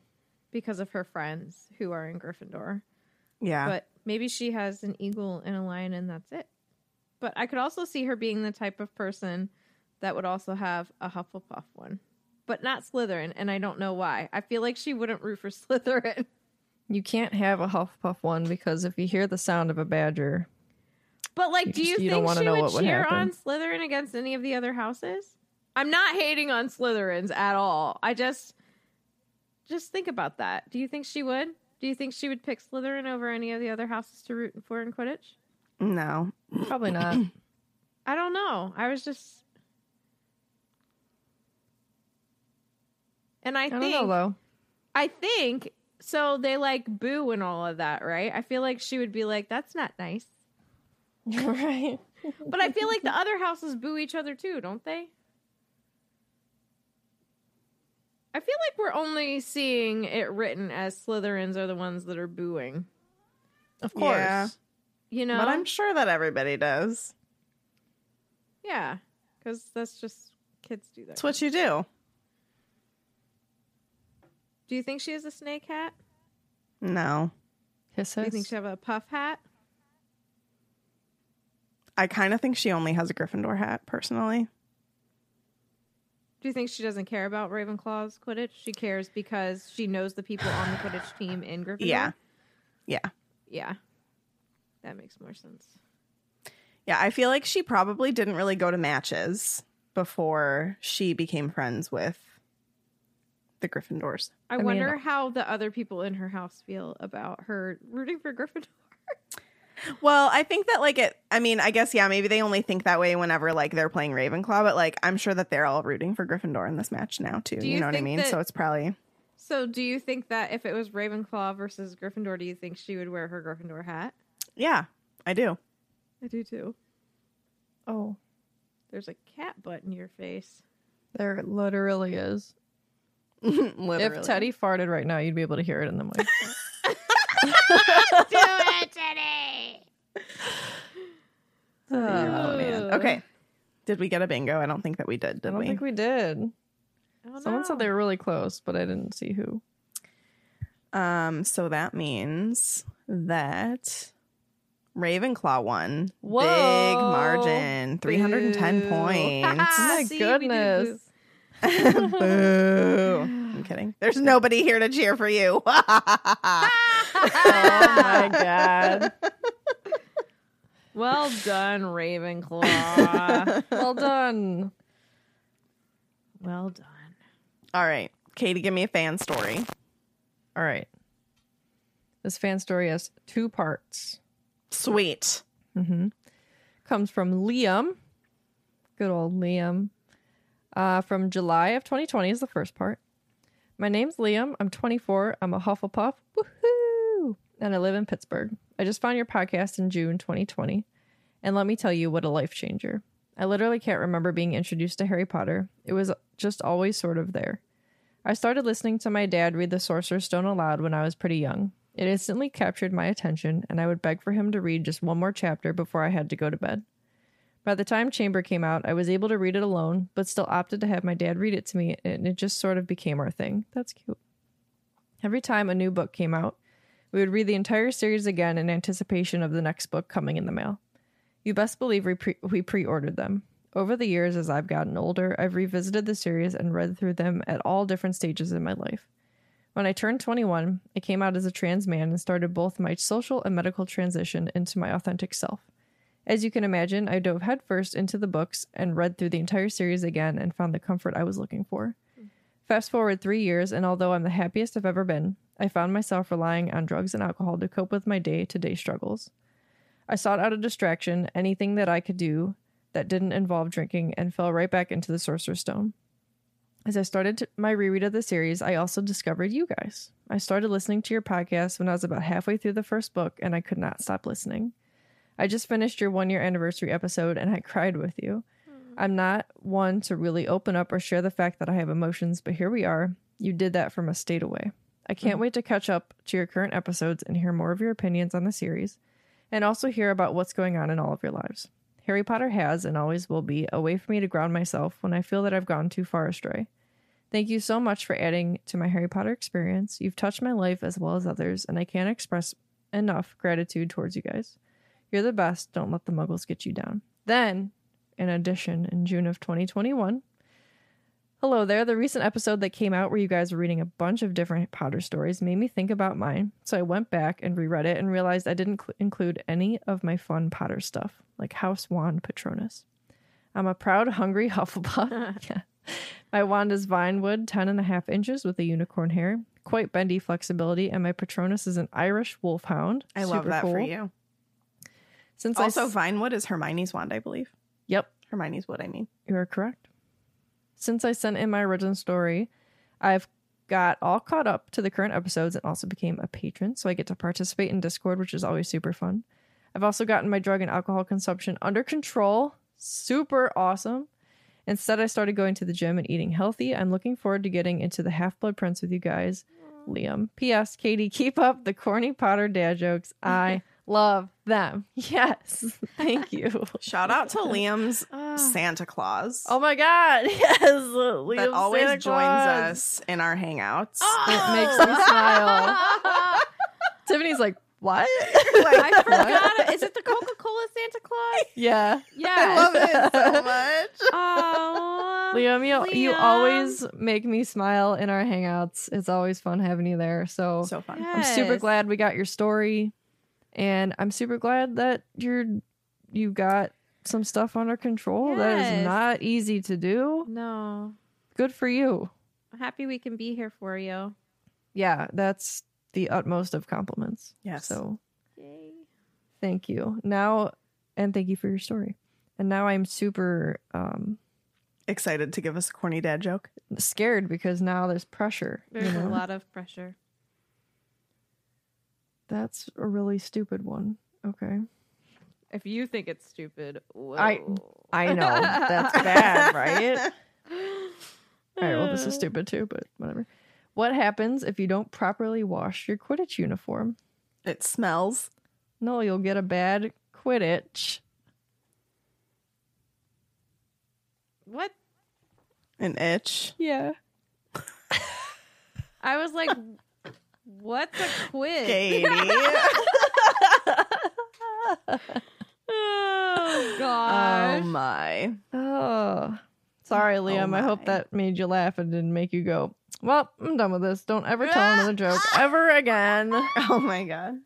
because of her friends who are in Gryffindor. Yeah. But maybe she has an eagle and a lion and that's it. But I could also see her being the type of person that would also have a Hufflepuff one, but not Slytherin. And I don't know why. I feel like she wouldn't root for Slytherin. You can't have a Hufflepuff one because if you hear the sound of a badger... But, like, you do you, just, you think she would, would cheer happen. on Slytherin against any of the other houses? I'm not hating on Slytherins at all. I just, just think about that. Do you think she would? Do you think she would pick Slytherin over any of the other houses to root for in Quidditch? No. Probably not. I don't know. I was just... And I, I think... I don't know, though. I think... So they, like, boo and all of that, right? I feel like she would be like, that's not nice. Right. But I feel like the other houses boo each other, too, don't they? I feel like we're only seeing it written as Slytherins are the ones that are booing. Of course. Yeah. You know? But I'm sure that everybody does. Yeah. Because that's just... Kids do that. It's what you do. Do you think she has a snake hat? No. Hiss, hiss. Do you think she have a puff hat? I kind of think she only has a Gryffindor hat, personally. Do you think she doesn't care about Ravenclaw's Quidditch? She cares because she knows the people on the Quidditch team in Gryffindor? Yeah. Yeah. Yeah. That makes more sense. Yeah, I feel like she probably didn't really go to matches before she became friends with the Gryffindors. I, I wonder mean, how the other people in her house feel about her rooting for Gryffindor. Well, I think that like it, I mean, I guess, yeah, maybe they only think that way whenever like they're playing Ravenclaw, but like I'm sure that they're all rooting for Gryffindor in this match now too. You, you know what I mean? That, so it's probably. So do you think that if it was Ravenclaw versus Gryffindor, do you think she would wear her Gryffindor hat? Yeah, I do. I do too. Oh, there's a cat butt in your face. There literally is. Literally. If Teddy farted right now, you'd be able to hear it in the mic. Do it, Teddy! Oh, man. Okay. Did we get a bingo? I don't think that we did, did we? I don't we? think we did. Someone know. said they were really close, but I didn't see who. Um. So that means that Ravenclaw won. Whoa. Big margin. three hundred ten Boo. Points. Oh, my see, goodness. Boo. I'm kidding. There's nobody here to cheer for you. Oh my god. Well done, Ravenclaw. Well done. Well done. All right. Katie, give me a fan story. All right. This fan story has two parts. Sweet. Mm-hmm. Comes from Liam. Good old Liam. Uh, from July of twenty twenty is the first part. My name's Liam. I'm twenty-four. I'm a Hufflepuff. Woohoo! And I live in Pittsburgh. I just found your podcast in June twenty twenty. And let me tell you, what a life changer. I literally can't remember being introduced to Harry Potter. It was just always sort of there. I started listening to my dad read The Sorcerer's Stone aloud when I was pretty young. It instantly captured my attention, and I would beg for him to read just one more chapter before I had to go to bed. By the time Chamber came out, I was able to read it alone, but still opted to have my dad read it to me, and it just sort of became our thing. That's cute. Every time a new book came out, we would read the entire series again in anticipation of the next book coming in the mail. You best believe we, pre- we pre-ordered them. Over the years, as I've gotten older, I've revisited the series and read through them at all different stages in my life. When I turned twenty-one, I came out as a trans man and started both my social and medical transition into my authentic self. As you can imagine, I dove headfirst into the books and read through the entire series again and found the comfort I was looking for. Fast forward three years, and although I'm the happiest I've ever been, I found myself relying on drugs and alcohol to cope with my day-to-day struggles. I sought out a distraction, anything that I could do that didn't involve drinking, and fell right back into the Sorcerer's Stone. As I started my reread of the series, I also discovered you guys. I started listening to your podcast when I was about halfway through the first book, and I could not stop listening. I just finished your one-year anniversary episode, and I cried with you. I'm not one to really open up or share the fact that I have emotions, but here we are. You did that from a state away. I can't mm-hmm. wait to catch up to your current episodes and hear more of your opinions on the series, and also hear about what's going on in all of your lives. Harry Potter has, and always will be, a way for me to ground myself when I feel that I've gone too far astray. Thank you so much for adding to my Harry Potter experience. You've touched my life as well as others, and I can't express enough gratitude towards you guys. You're the best. Don't let the muggles get you down. Then, in addition, in June of twenty twenty-one, hello there. The recent episode that came out where you guys were reading a bunch of different Potter stories made me think about mine. So I went back and reread it and realized I didn't cl- include any of my fun Potter stuff, like House Wand Patronus. I'm a proud, hungry Hufflepuff. Yeah. My wand is vinewood, ten and a half inches with a unicorn hair, quite bendy flexibility, and my Patronus is an Irish wolfhound. I Super love that cool. for you. Since also, s- Vinewood is Hermione's wand, I believe. Yep. Hermione's wood, I mean. You are correct. Since I sent in my origin story, I've got all caught up to the current episodes and also became a patron, so I get to participate in Discord, which is always super fun. I've also gotten my drug and alcohol consumption under control. Super awesome. Instead, I started going to the gym and eating healthy. I'm looking forward to getting into the Half-Blood Prince with you guys. Liam. P S. Katie, keep up the corny Potter dad jokes. I love them. Yes. Thank you. Shout out to Liam's oh. Santa Claus. Oh my God. Yes. Liam that always Santa joins Claus. Us in our hangouts. Oh. It makes me smile. Tiffany's like, what? Like, I forgot. What? Is it the Coca-Cola Santa Claus? Yeah. Yeah. I love it so much. Oh, Liam, you, Liam. you always make me smile in our hangouts. It's always fun having you there. So, so fun. Yes. I'm super glad we got your story. And I'm super glad that you're you got some stuff under control. Yes. That is not easy to do. No. Good for you. I'm happy we can be here for you. Yeah, that's the utmost of compliments. Yes. So yay. Thank you. Now, and thank you for your story. And now I'm super um excited to give us a corny dad joke. Scared because now there's pressure. There's you know? a lot of pressure. That's a really stupid one. Okay. If you think it's stupid, whoa. I I know. That's bad, right? All right, well, this is stupid too, but whatever. What happens if you don't properly wash your Quidditch uniform? It smells. No, you'll get a bad Quidditch. What? An itch? Yeah. I was like, what's a quid? Katie. Oh, gosh. Oh, my. Oh. Sorry, Liam. Oh I hope that made you laugh and didn't make you go, well, I'm done with this. Don't ever tell another joke ever again. Oh, my God.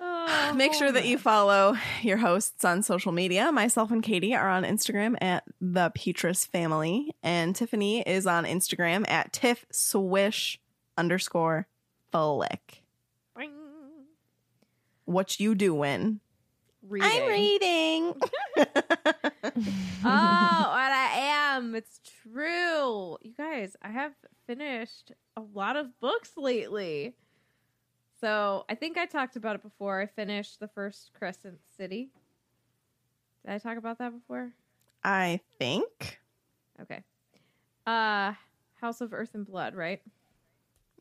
Oh, Make sure that you follow your hosts on social media. Myself and Katie are on Instagram at The Petrus Family. And Tiffany is on Instagram at Tiff Swish underscore Flick. Bring. What you doing? Reading. I'm reading. Oh, and I am. It's true. You guys, I have finished a lot of books lately. So I think I talked about it before. I finished the first Crescent City. Did I talk about that before? I think. Okay. Uh, House of Earth and Blood, right?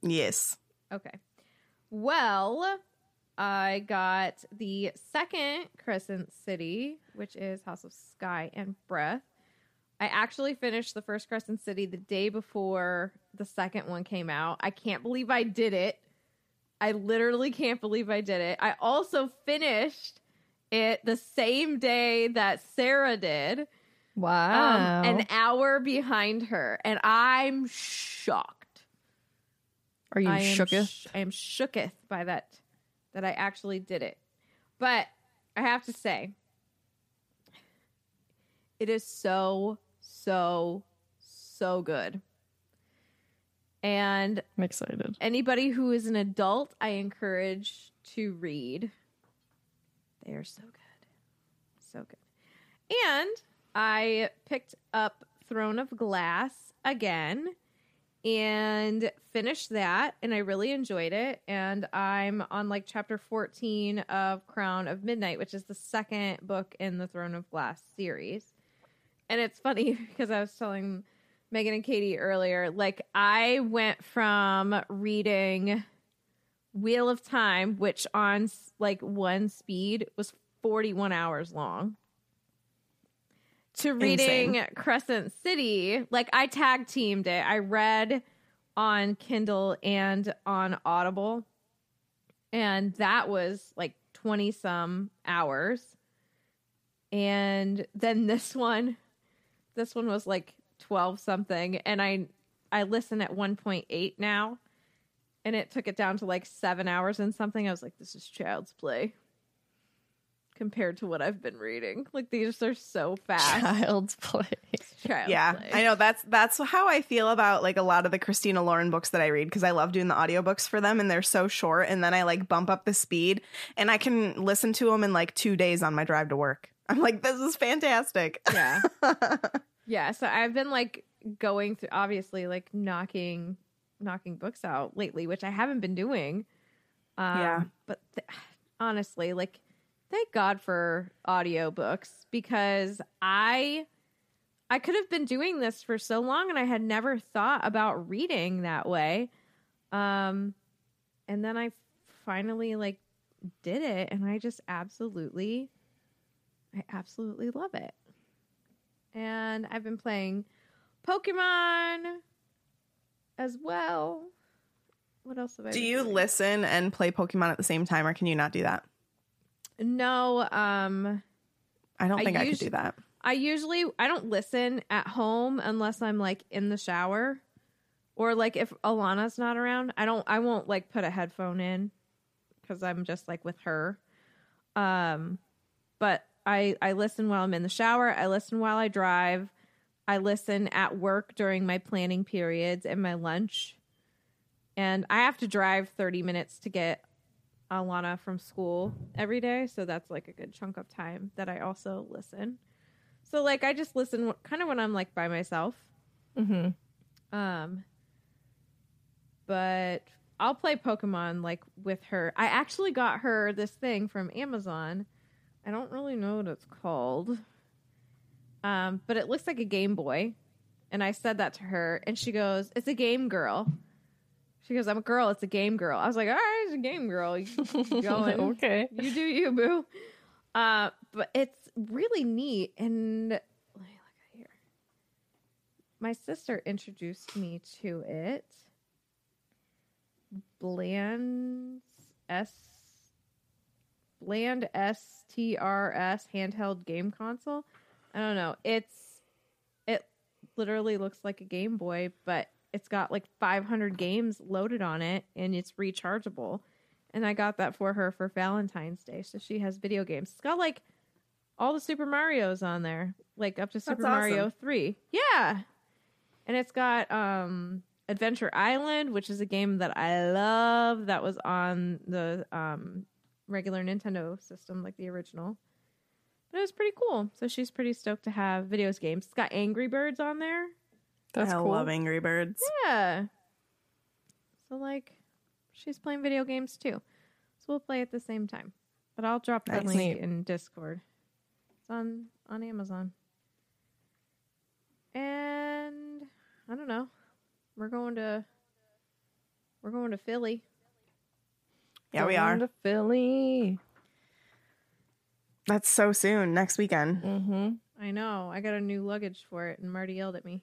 Yes. Okay. Well, I got the second Crescent City, which is House of Sky and Breath. I actually finished the first Crescent City the day before the second one came out. I can't believe I did it. I literally can't believe I did it. I also finished it the same day that Sarah did. Wow. Um, an hour behind her. And I'm shocked. Are you I shooketh? Sh- I am shooketh by that. That I actually did it. But I have to say, it is so, so, so good. And I'm excited. Anybody who is an adult, I encourage to read. They are so good. So good. And I picked up Throne of Glass again. And finished that, and I really enjoyed it. And I'm on like chapter fourteen of Crown of Midnight, which is the second book in the Throne of Glass series. And it's funny because I was telling Megan and Katie earlier, like I went from reading Wheel of Time, which on like one speed was forty-one hours long, to reading Insane. Crescent City. Like I tag teamed it. I read on Kindle and on Audible. And that was like twenty some hours. And then this one, this one was like twelve something. And I, I listen at one point eight now, and it took it down to like seven hours and something. I was like, this is child's play. compared to what I've been reading. Like, these are so fast. Child's play. Child's yeah, play. I know. That's that's how I feel about, like, a lot of the Christina Lauren books that I read, because I love doing the audiobooks for them, and they're so short, and then I, like, bump up the speed, and I can listen to them in, like, two days on my drive to work. I'm like, this is fantastic. Yeah. Yeah, so I've been, like, going through, obviously, like, knocking knocking books out lately, which I haven't been doing. Um, yeah. But th- honestly, like, thank God for audiobooks, because I I could have been doing this for so long and I had never thought about reading that way. Um, and then I finally, like, did it, and I just absolutely, I absolutely love it. And I've been playing Pokemon as well. What else have I been doing? Do you listen and play Pokemon at the same time, or can you not do that? No, um, I don't think I, usu- I could do that. I usually I don't listen at home unless I'm, like, in the shower, or, like, if Alana's not around. I don't I won't, like, put a headphone in, because I'm just, like, with her. Um, but I I listen while I'm in the shower. I listen while I drive. I listen at work during my planning periods and my lunch. And I have to drive thirty minutes to get Alana from school every day, so that's, like, a good chunk of time that I also listen. So, like, I just listen w- kind of when I'm, like, by myself. Mm-hmm. Um, but I'll play Pokemon, like, with her. I actually got her this thing from Amazon. I don't really know what it's called, um, but it looks like a Game Boy, and I said that to her, and she goes, "It's a Game Girl." She goes, "I'm a girl. It's a Game Girl." I was like, "All right, it's a Game Girl. You going? Okay, you do you, boo." Uh, but it's really neat. And let me look at here. My sister introduced me to it. Bland's S. Bland S T R S handheld game console. I don't know. It's it literally looks like a Game Boy, but it's got, like, five hundred games loaded on it, and it's rechargeable. And I got that for her for Valentine's Day, so she has video games. It's got, like, all the Super Marios on there, like, up to Super That's Mario awesome. three. Yeah! And it's got um, Adventure Island, which is a game that I love that was on the um, regular Nintendo system, like the original. But it was pretty cool, so she's pretty stoked to have video games. It's got Angry Birds on there. That's I cool. love Angry Birds. Yeah. So, like, she's playing video games, too. So we'll play at the same time. But I'll drop that nice. link in Discord. It's on, on Amazon. And, I don't know. We're going to, we're going to Philly. Yeah, going we are. Going to Philly. That's so soon. Next weekend. Mm-hmm. I know. I got a new luggage for it, and Marty yelled at me.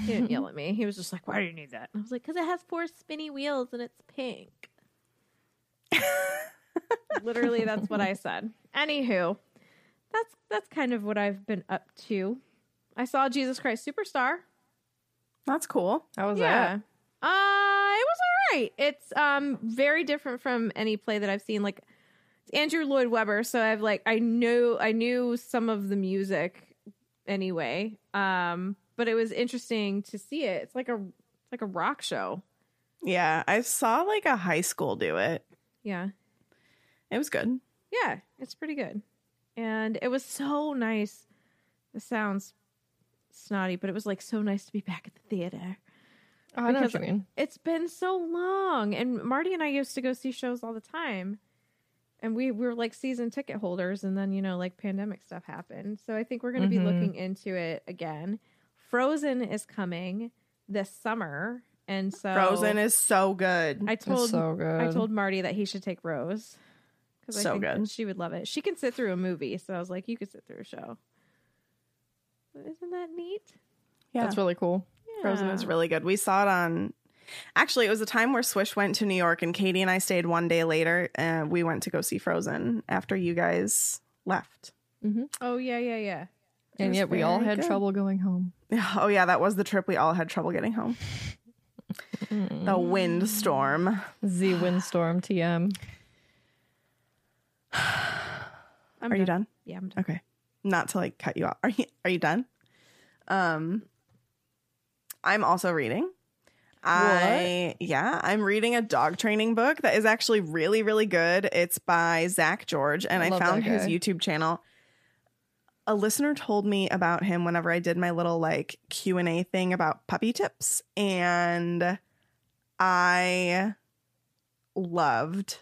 He didn't yell at me. He was just like, "Why do you need that?" And I was like, "Because it has four spinny wheels and it's pink." Literally, that's what I said. Anywho, that's that's kind of what I've been up to. I saw Jesus Christ Superstar. That's cool. How was yeah. that? Uh, it was all right. It's um very different from any play that I've seen. Like, it's Andrew Lloyd Webber, so I've like I knew I knew some of the music anyway. Um. But it was interesting to see it. It's like a like a rock show. Yeah, I saw like a high school do it. Yeah. It was good. Yeah, it's pretty good. And it was so nice. It sounds snotty, but it was like so nice to be back at the theater. Oh, I know what you mean. It's been so long. And Marty and I used to go see shows all the time. And we, we were like season ticket holders. And then, you know, like pandemic stuff happened. So I think we're going to mm-hmm. be looking into it again. Frozen is coming this summer, and so Frozen is so good. I told so good. I told Marty that he should take Rose because I so think good. she would love it. She can sit through a movie, so I was like, "You could sit through a show." Isn't that neat? Yeah, that's really cool. Yeah. Frozen is really good. We saw it on. Actually, it was a time where Swish went to New York, and Katie and I stayed one day later, and we went to go see Frozen after you guys left. Mm-hmm. Oh yeah, yeah, yeah. And yet we all had good. trouble going home. Oh, yeah, that was the trip. We all had trouble getting home. The windstorm. The windstorm, T M. I'm are done. you done? Yeah, I'm done. Okay. Not to like cut you off. Are you are you done? Um I'm also reading. What? I yeah, I'm reading a dog training book that is actually really, really good. It's by Zach George, and I, I found his YouTube channel. A listener told me about him whenever I did my little like Q and A thing about puppy tips, and I loved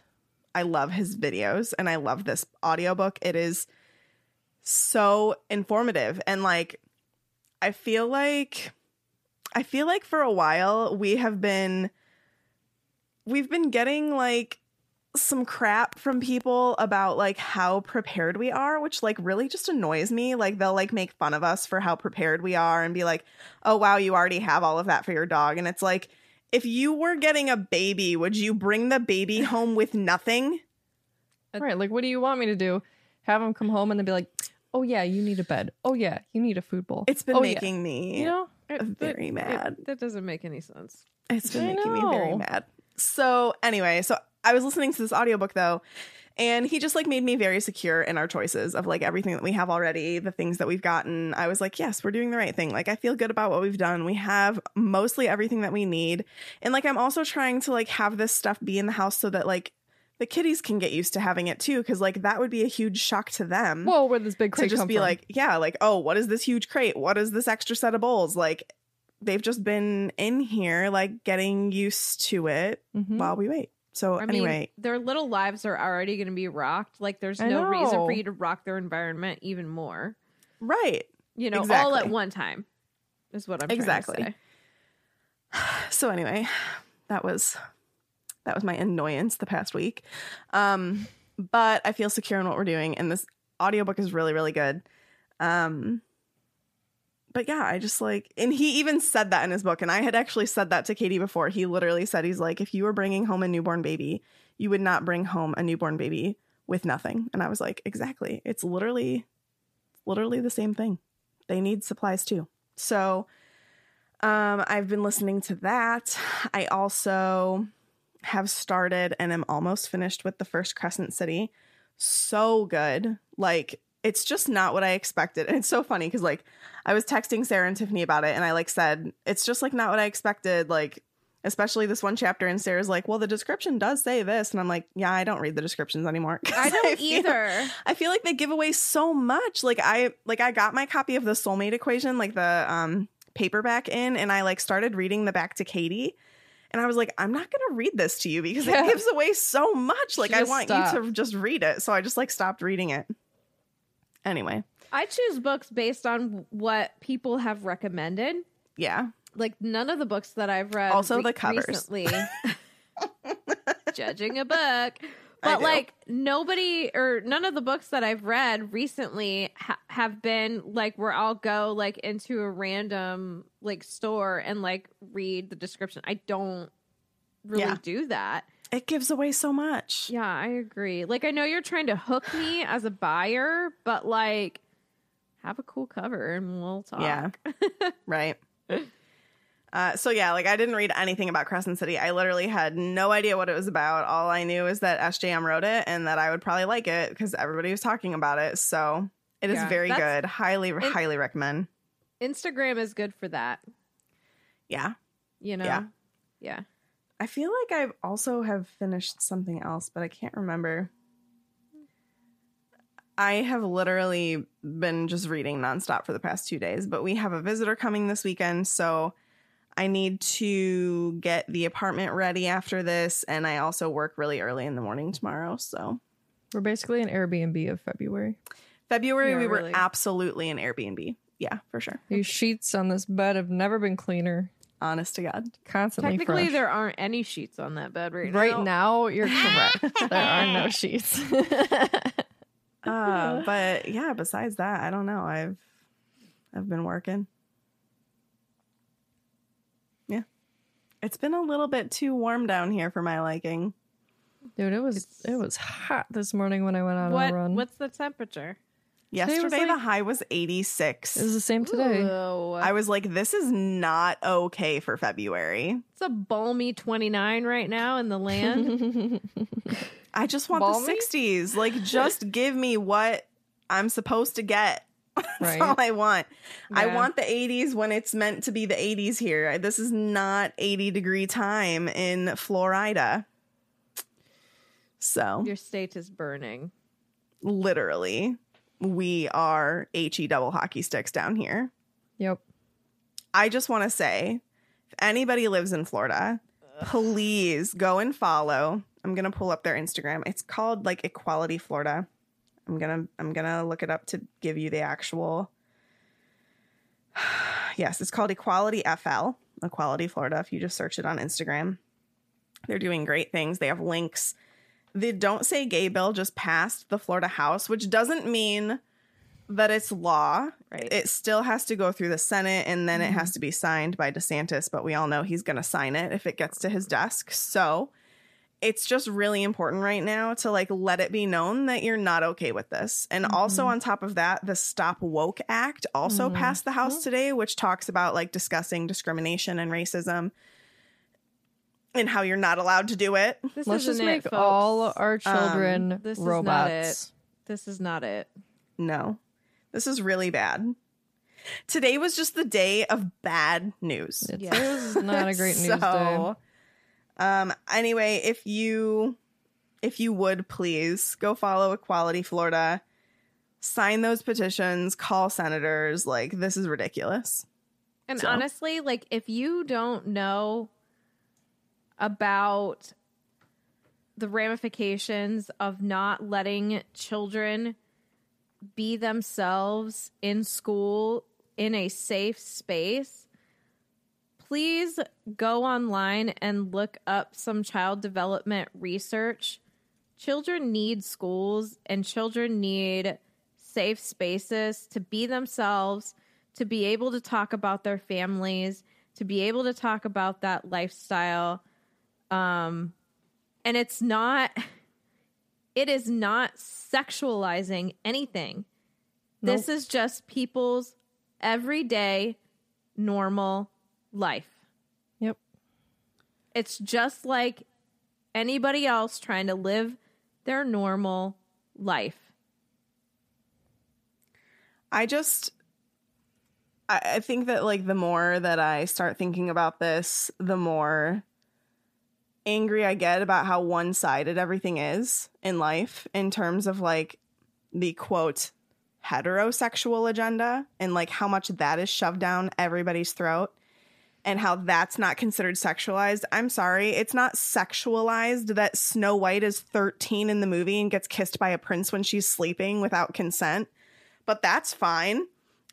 I love his videos, and I love this audiobook. It is so informative, and like I feel like I feel like for a while we have been we've been getting like some crap from people about like how prepared we are, which like really just annoys me. Like they'll like make fun of us for how prepared we are and be like, oh wow, you already have all of that for your dog. And it's like, if you were getting a baby, would you bring the baby home with nothing? Right, like what do you want me to do? Have them come home and then be like, oh yeah, you need a bed. Oh yeah, you need a food bowl. It's been oh, making yeah. me you know, it, very it, mad. It, that doesn't make any sense. It's been I making know. me very mad. So anyway, so I was listening to this audiobook, though, and he just, like, made me very secure in our choices of, like, everything that we have already, the things that we've gotten. I was like, yes, we're doing the right thing. Like, I feel good about what we've done. We have mostly everything that we need. And, like, I'm also trying to, like, have this stuff be in the house so that, like, the kitties can get used to having it, too, because, like, that would be a huge shock to them. Whoa, where this big crate just be from? Like, yeah, like, oh, what is this huge crate? What is this extra set of bowls? Like, they've just been in here, like, getting used to it mm-hmm. while we wait. So I anyway, mean, their little lives are already going to be rocked. Like there's I no know. reason for you to rock their environment even more. Right. You know, exactly. all at one time is what I'm exactly. trying to say. So anyway, that was that was my annoyance the past week. Um, but I feel secure in what we're doing. And this audiobook is really, really good. Um But yeah, I just like, and he even said that in his book, and I had actually said that to Katie before. He literally said, he's like, if you were bringing home a newborn baby, you would not bring home a newborn baby with nothing. And I was like, exactly. It's literally, literally the same thing. They need supplies too. So um, I've been listening to that. I also have started and am almost finished with the first Crescent City. So good. Like, it's just not what I expected. And it's so funny because, like, I was texting Sarah and Tiffany about it, and I, like, said, it's just, like, not what I expected, like, especially this one chapter. And Sarah's like, well, the description does say this. And I'm like, yeah, I don't read the descriptions anymore. I don't I feel, either. I feel like they give away so much. Like, I like I got my copy of the Soulmate Equation, like, the um, paperback in, and I, like, started reading the back to Katie. And I was like, I'm not going to read this to you because yeah. it gives away so much. Like, just I want stop. you to just read it. So I just, like, stopped reading it. Anyway, I choose books based on what people have recommended. Yeah. Like none of the books that I've read. Also re- the covers. Recently, judging a book. But like nobody or none of the books that I've read recently ha- have been like where I'll go like into a random like store and like read the description. I don't really yeah. do that. It gives away so much. Yeah, I agree. Like, I know you're trying to hook me as a buyer, but, like, have a cool cover and we'll talk. Yeah, right. Uh, so, yeah, like, I didn't read anything about Crescent City. I literally had no idea what it was about. All I knew is that S J M wrote it and that I would probably like it because everybody was talking about it. So it yeah, is very good. Highly, in- highly recommend. Instagram is good for that. Yeah. You know? Yeah. Yeah. I feel like I've also have finished something else, but I can't remember. I have literally been just reading nonstop for the past two days, but we have a visitor coming this weekend, so I need to get the apartment ready after this, and I also work really early in the morning tomorrow, so. We're basically an Airbnb of February. February, we were really. absolutely an Airbnb. Yeah, for sure. These sheets on this bed have never been cleaner. Honest to God. Constantly Technically, fresh. There aren't any sheets on that bed right now. Right now, you're correct. There are no sheets. uh, but yeah, besides that, I don't know. I've I've been working. Yeah. It's been a little bit too warm down here for my liking. Dude, it was it's, it was hot this morning when I went out what, on a run. What's the temperature? Yesterday, like, the high was eighty-six. It was the same today. Ooh. I was like, this is not okay for February. It's a balmy twenty-nine right now in the land. I just want balmy? the sixties. Like, just give me what I'm supposed to get. That's right. all I want. Yeah. I want the eighties when it's meant to be the eighties here. This is not eighty degree time in Florida. So your state is burning. Literally. We are H E double hockey sticks down here. Yep. I just want to say, if anybody lives in Florida, Ugh. please go and follow. I'm going to pull up their Instagram. It's called like Equality Florida. I'm going to I'm going to look it up to give you the actual. Yes, it's called Equality F L, Equality Florida. If you just search it on Instagram, they're doing great things. They have links. The Don't Say Gay bill just passed the Florida House, which doesn't mean that it's law. Right. It still has to go through the Senate, and then mm-hmm. it has to be signed by DeSantis. But we all know he's going to sign it if it gets to his desk. So it's just really important right now to like let it be known that you're not okay with this. And mm-hmm. also on top of that, the Stop Woke Act also mm-hmm. passed the House mm-hmm. today, which talks about like discussing discrimination and racism and how you're not allowed to do it. This Let's just make it, all our children um, this robots. Is not it. This is not it. No, this is really bad. Today was just the day of bad news. It yeah. is not a great news so, day. Um, anyway, if you, if you would please go follow Equality Florida, sign those petitions, call senators. Like, this is ridiculous. And so. honestly, like, if you don't know about the ramifications of not letting children be themselves in school in a safe space, please go online and look up some child development research. Children need schools, and children need safe spaces to be themselves, to be able to talk about their families, to be able to talk about that lifestyle. Um, and it's not, it is not sexualizing anything. Nope. This is just people's everyday normal life. Yep. It's just like anybody else trying to live their normal life. I just, I, I think that like the more that I start thinking about this, the more angry I get about how one-sided everything is in life in terms of like the quote heterosexual agenda and like how much that is shoved down everybody's throat. And how that's not considered sexualized. I'm sorry. It's not sexualized that Snow White is thirteen in the movie and gets kissed by a prince when she's sleeping without consent. But that's fine.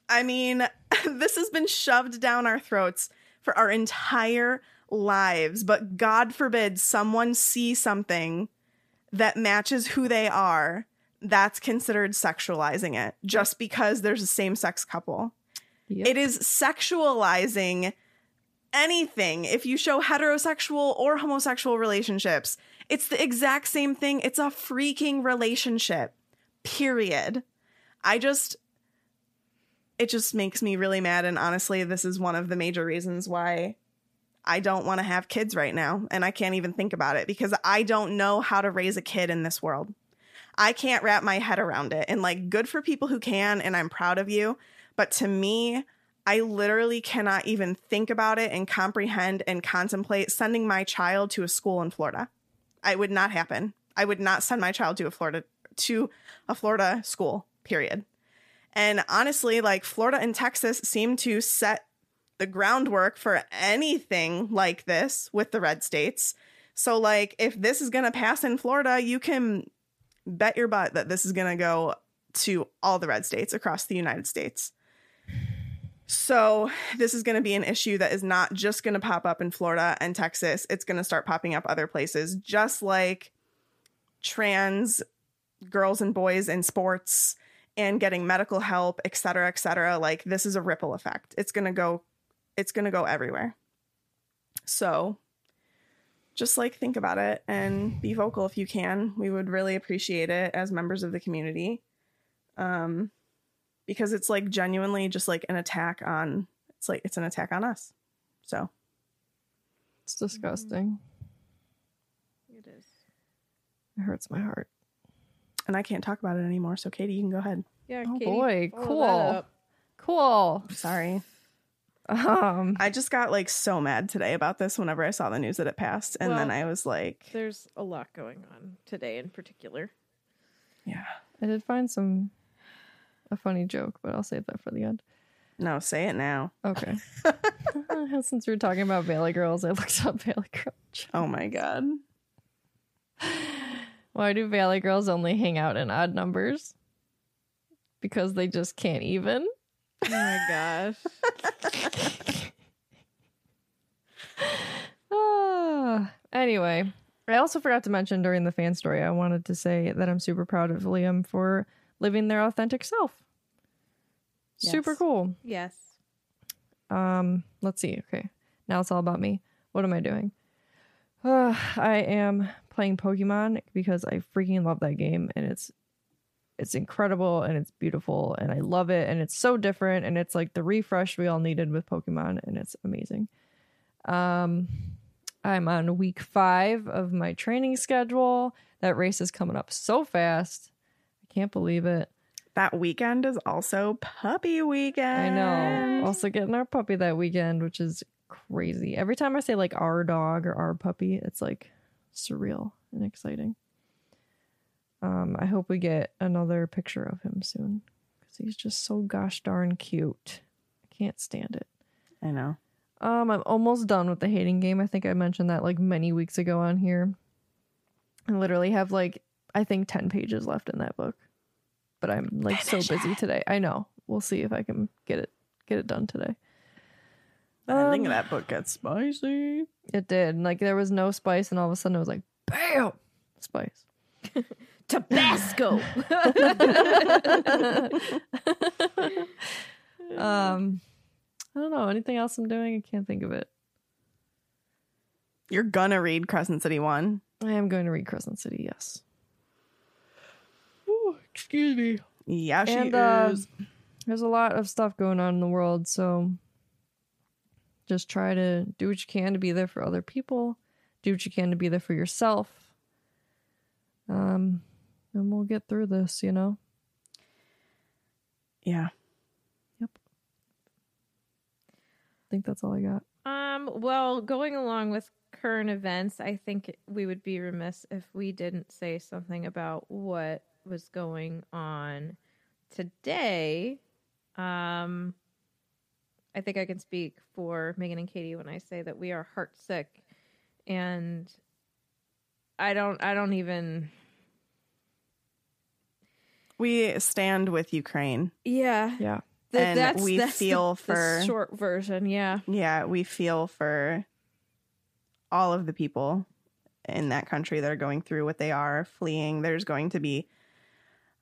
I mean, this has been shoved down our throats for our entire lives. But God forbid someone see something that matches who they are. That's considered sexualizing it just because there's a same-sex couple. Yep. It is sexualizing anything. If you show heterosexual or homosexual relationships, it's the exact same thing. It's a freaking relationship, period. I just, it just makes me really mad. And honestly, this is one of the major reasons why I don't want to have kids right now. And I can't even think about it because I don't know how to raise a kid in this world. I can't wrap my head around it. And like, good for people who can, and I'm proud of you. But to me, I literally cannot even think about it and comprehend and contemplate sending my child to a school in Florida. It would not happen. I would not send my child to a Florida to a Florida school, period. And honestly, like Florida and Texas seem to set the groundwork for anything like this with the red states. So like if this is going to pass in Florida, you can bet your butt that this is going to go to all the red states across the United States. So this is going to be an issue that is not just going to pop up in Florida and Texas. It's going to start popping up other places, just like trans girls and boys in sports and getting medical help, et cetera, et cetera. Like this is a ripple effect. It's going to go. It's going to go everywhere. So just like think about it and be vocal if you can. We would really appreciate it as members of the community. Um. Because it's like genuinely just like an attack on it's like it's an attack on us. So it's disgusting. It is. It hurts my heart. And I can't talk about it anymore. So Katie, you can go ahead. Yeah, oh Katie, boy, cool, cool. Sorry. Um, I just got like so mad today about this whenever I saw the news that it passed, and well, then I was like, "There's a lot going on today, in particular." Yeah, I did find some a funny joke, but I'll save that for the end. No, say it now. Okay. Since we were talking about Valley Girls, I looked up Valley Girl. Oh my god. Why do Valley Girls only hang out in odd numbers? Because they just can't even. Oh my gosh. Oh. Anyway, I also forgot to mention during the fan story, I wanted to say that I'm super proud of Liam for living their authentic self. Yes. Super cool. Yes. Um, let's see. Okay. Now it's all about me. What am I doing? Uh, I am playing Pokemon because I freaking love that game, and it's it's incredible, and it's beautiful, and I love it, and it's so different, and it's like the refresh we all needed with Pokemon, and it's amazing. Um, I'm on week five of my training schedule. That race is coming up so fast. I can't believe it. That weekend is also puppy weekend. I know. Also getting our puppy that weekend, which is crazy. Every time I say like our dog or our puppy, it's like surreal and exciting. Um, I hope we get another picture of him soon because he's just so gosh darn cute. I can't stand it. I know. Um, I'm almost done with the hating game. I think I mentioned that like many weeks ago on here. I literally have like, I think ten pages left in that book, but I'm like Finish so busy it. today. I know. We'll see if I can get it, get it done today. Um, I think that book got spicy. It did. Like there was no spice and all of a sudden it was like, bam, spice. Tabasco. um, I don't know. Anything else I'm doing? I can't think of it. You're gonna read Crescent City one. I am going to read Crescent City. Yes. Ooh, excuse me. Yeah, she and, is. Uh, there's a lot of stuff going on in the world, so just try to do what you can to be there for other people. Do what you can to be there for yourself. Um, and we'll get through this, you know? Yeah. Yep. I think that's all I got. Um, well, going along with current events, I think we would be remiss if we didn't say something about what was going on today. Um, I think I can speak for Megan and Katie when I say that we are heartsick and I don't I don't even. We stand with Ukraine. Yeah. Yeah. Th- and that's, we that's feel the, for the short version. Yeah. Yeah. We feel for all of the people in that country that are going through what they are fleeing. There's going to be,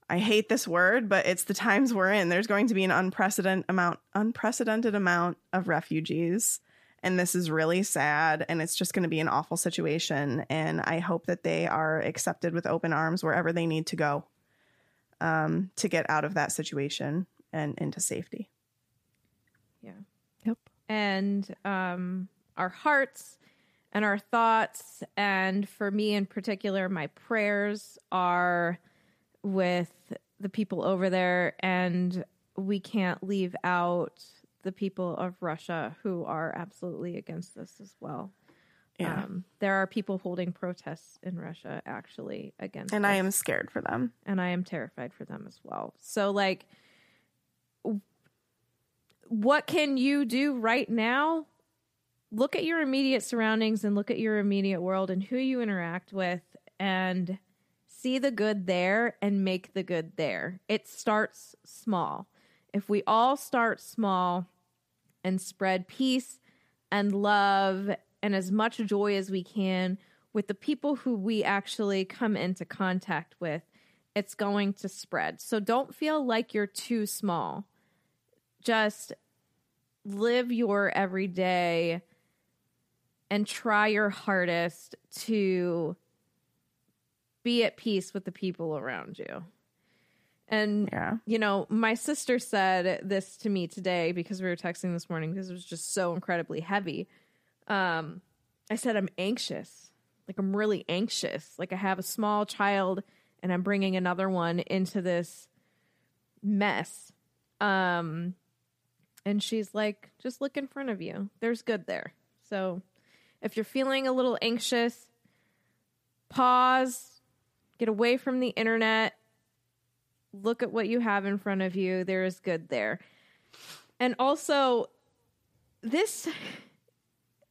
I hate this word, but it's the times we're in. There's going to be an unprecedented amount, unprecedented amount of refugees. And this is really sad, and it's just going to be an awful situation. And I hope that they are accepted with open arms wherever they need to go um, to get out of that situation and into safety. Yeah. Yep. And um, our hearts and our thoughts, and for me in particular, my prayers are with the people over there, and we can't leave out the people of Russia who are absolutely against this as well. Yeah. Um, there are people holding protests in Russia actually against And this. I am scared for them. And I am terrified for them as well. So like, what can you do right now? Look at your immediate surroundings and look at your immediate world and who you interact with and see the good there and make the good there. It starts small. If we all start small and spread peace and love and as much joy as we can with the people who we actually come into contact with, it's going to spread. So don't feel like you're too small. Just live your everyday and try your hardest to be at peace with the people around you. And, yeah. you know, my sister said this to me today because we were texting this morning because it was just so incredibly heavy. Um, I said, I'm anxious. Like, I'm really anxious. Like, I have a small child and I'm bringing another one into this mess. Um, and she's like, just look in front of you. There's good there. So if you're feeling a little anxious, pause, get away from the internet, look at what you have in front of you. There is good there. And also, this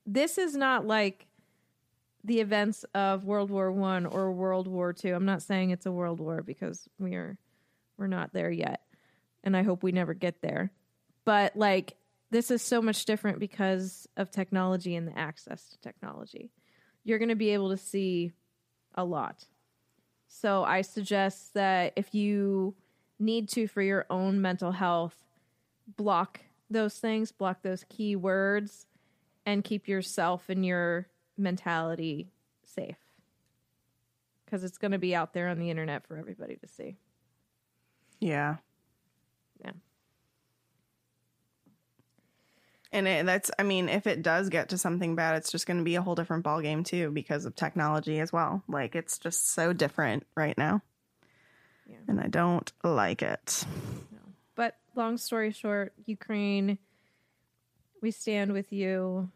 this is not like the events of World War One or World War Two. I'm not saying it's a world war because we are we're not there yet, and I hope we never get there. But like, this is so much different because of technology and the access to technology. You're going to be able to see a lot. So I suggest that if you need to, for your own mental health, block those things, block those key words, and keep yourself and your mentality safe. Because it's going to be out there on the internet for everybody to see. Yeah. Yeah. And it, that's, I mean, if it does get to something bad, it's just going to be a whole different ballgame, too, because of technology as well. Like, it's just so different right now. Yeah. And I don't like it. No. But long story short, Ukraine, we stand with you.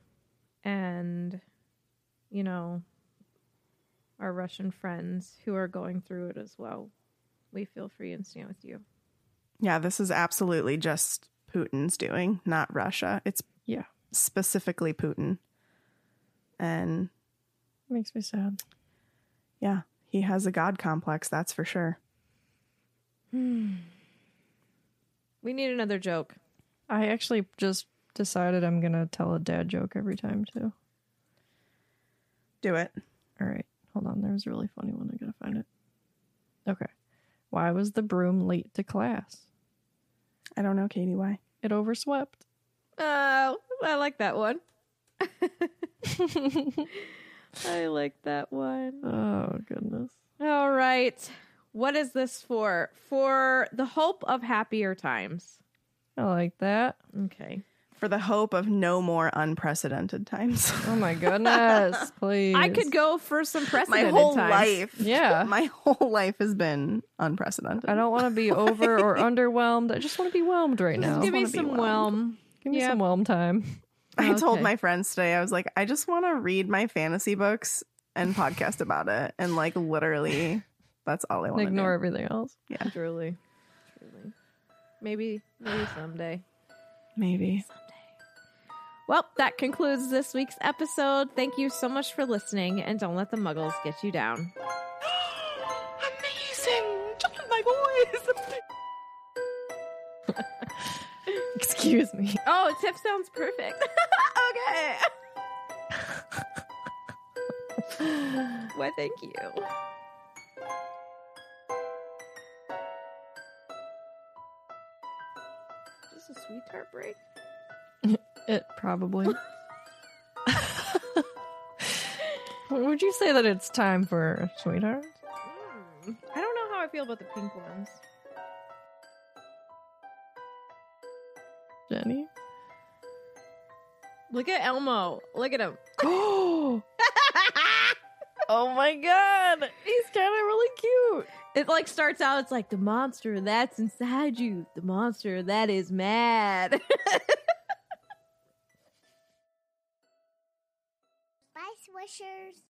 And, you know, our Russian friends who are going through it as well, we feel free and stand with you. Yeah, this is absolutely just Putin's doing, not Russia. It's yeah, specifically Putin. And makes me sad. Yeah, he has a god complex, that's for sure. Hmm. We need another joke. I actually just decided I'm gonna tell a dad joke every time too. Do it. All right, hold on. There was a really funny one. I gotta find it. Okay. Why was the broom late to class? I don't know, Katie, why? It overswept. Oh, I like that one. I like that one. Oh, goodness. All right. What is this for? For the hope of happier times. I like that. Okay. For the hope of no more unprecedented times. Oh, my goodness. Please. I could go for some precedent. My whole times. life. Yeah. My whole life has been unprecedented. I don't want to be over or underwhelmed. I just want to be whelmed right just now. Give me some whelm. Give me yeah. some whelm time. I okay. told my friends today, I was like, I just want to read my fantasy books and podcast about it. And like, literally, that's all I want to do. Ignore everything else. Yeah. Truly. Truly. Maybe, maybe someday. Maybe. Well, that concludes this week's episode. Thank you so much for listening, and don't let the muggles get you down. Amazing! Just like always. Excuse me. Oh, Tiff sounds perfect. Okay. Why, thank you. Just a sweet tart break. It probably. Would you say that it's time for Sweetheart? Mm. I don't know how I feel about the pink ones. Jenny? Look at Elmo. Look at him. Oh! Oh my god! He's kind of really cute. It like starts out, it's like the monster that's inside you. The monster that is mad. Wishers.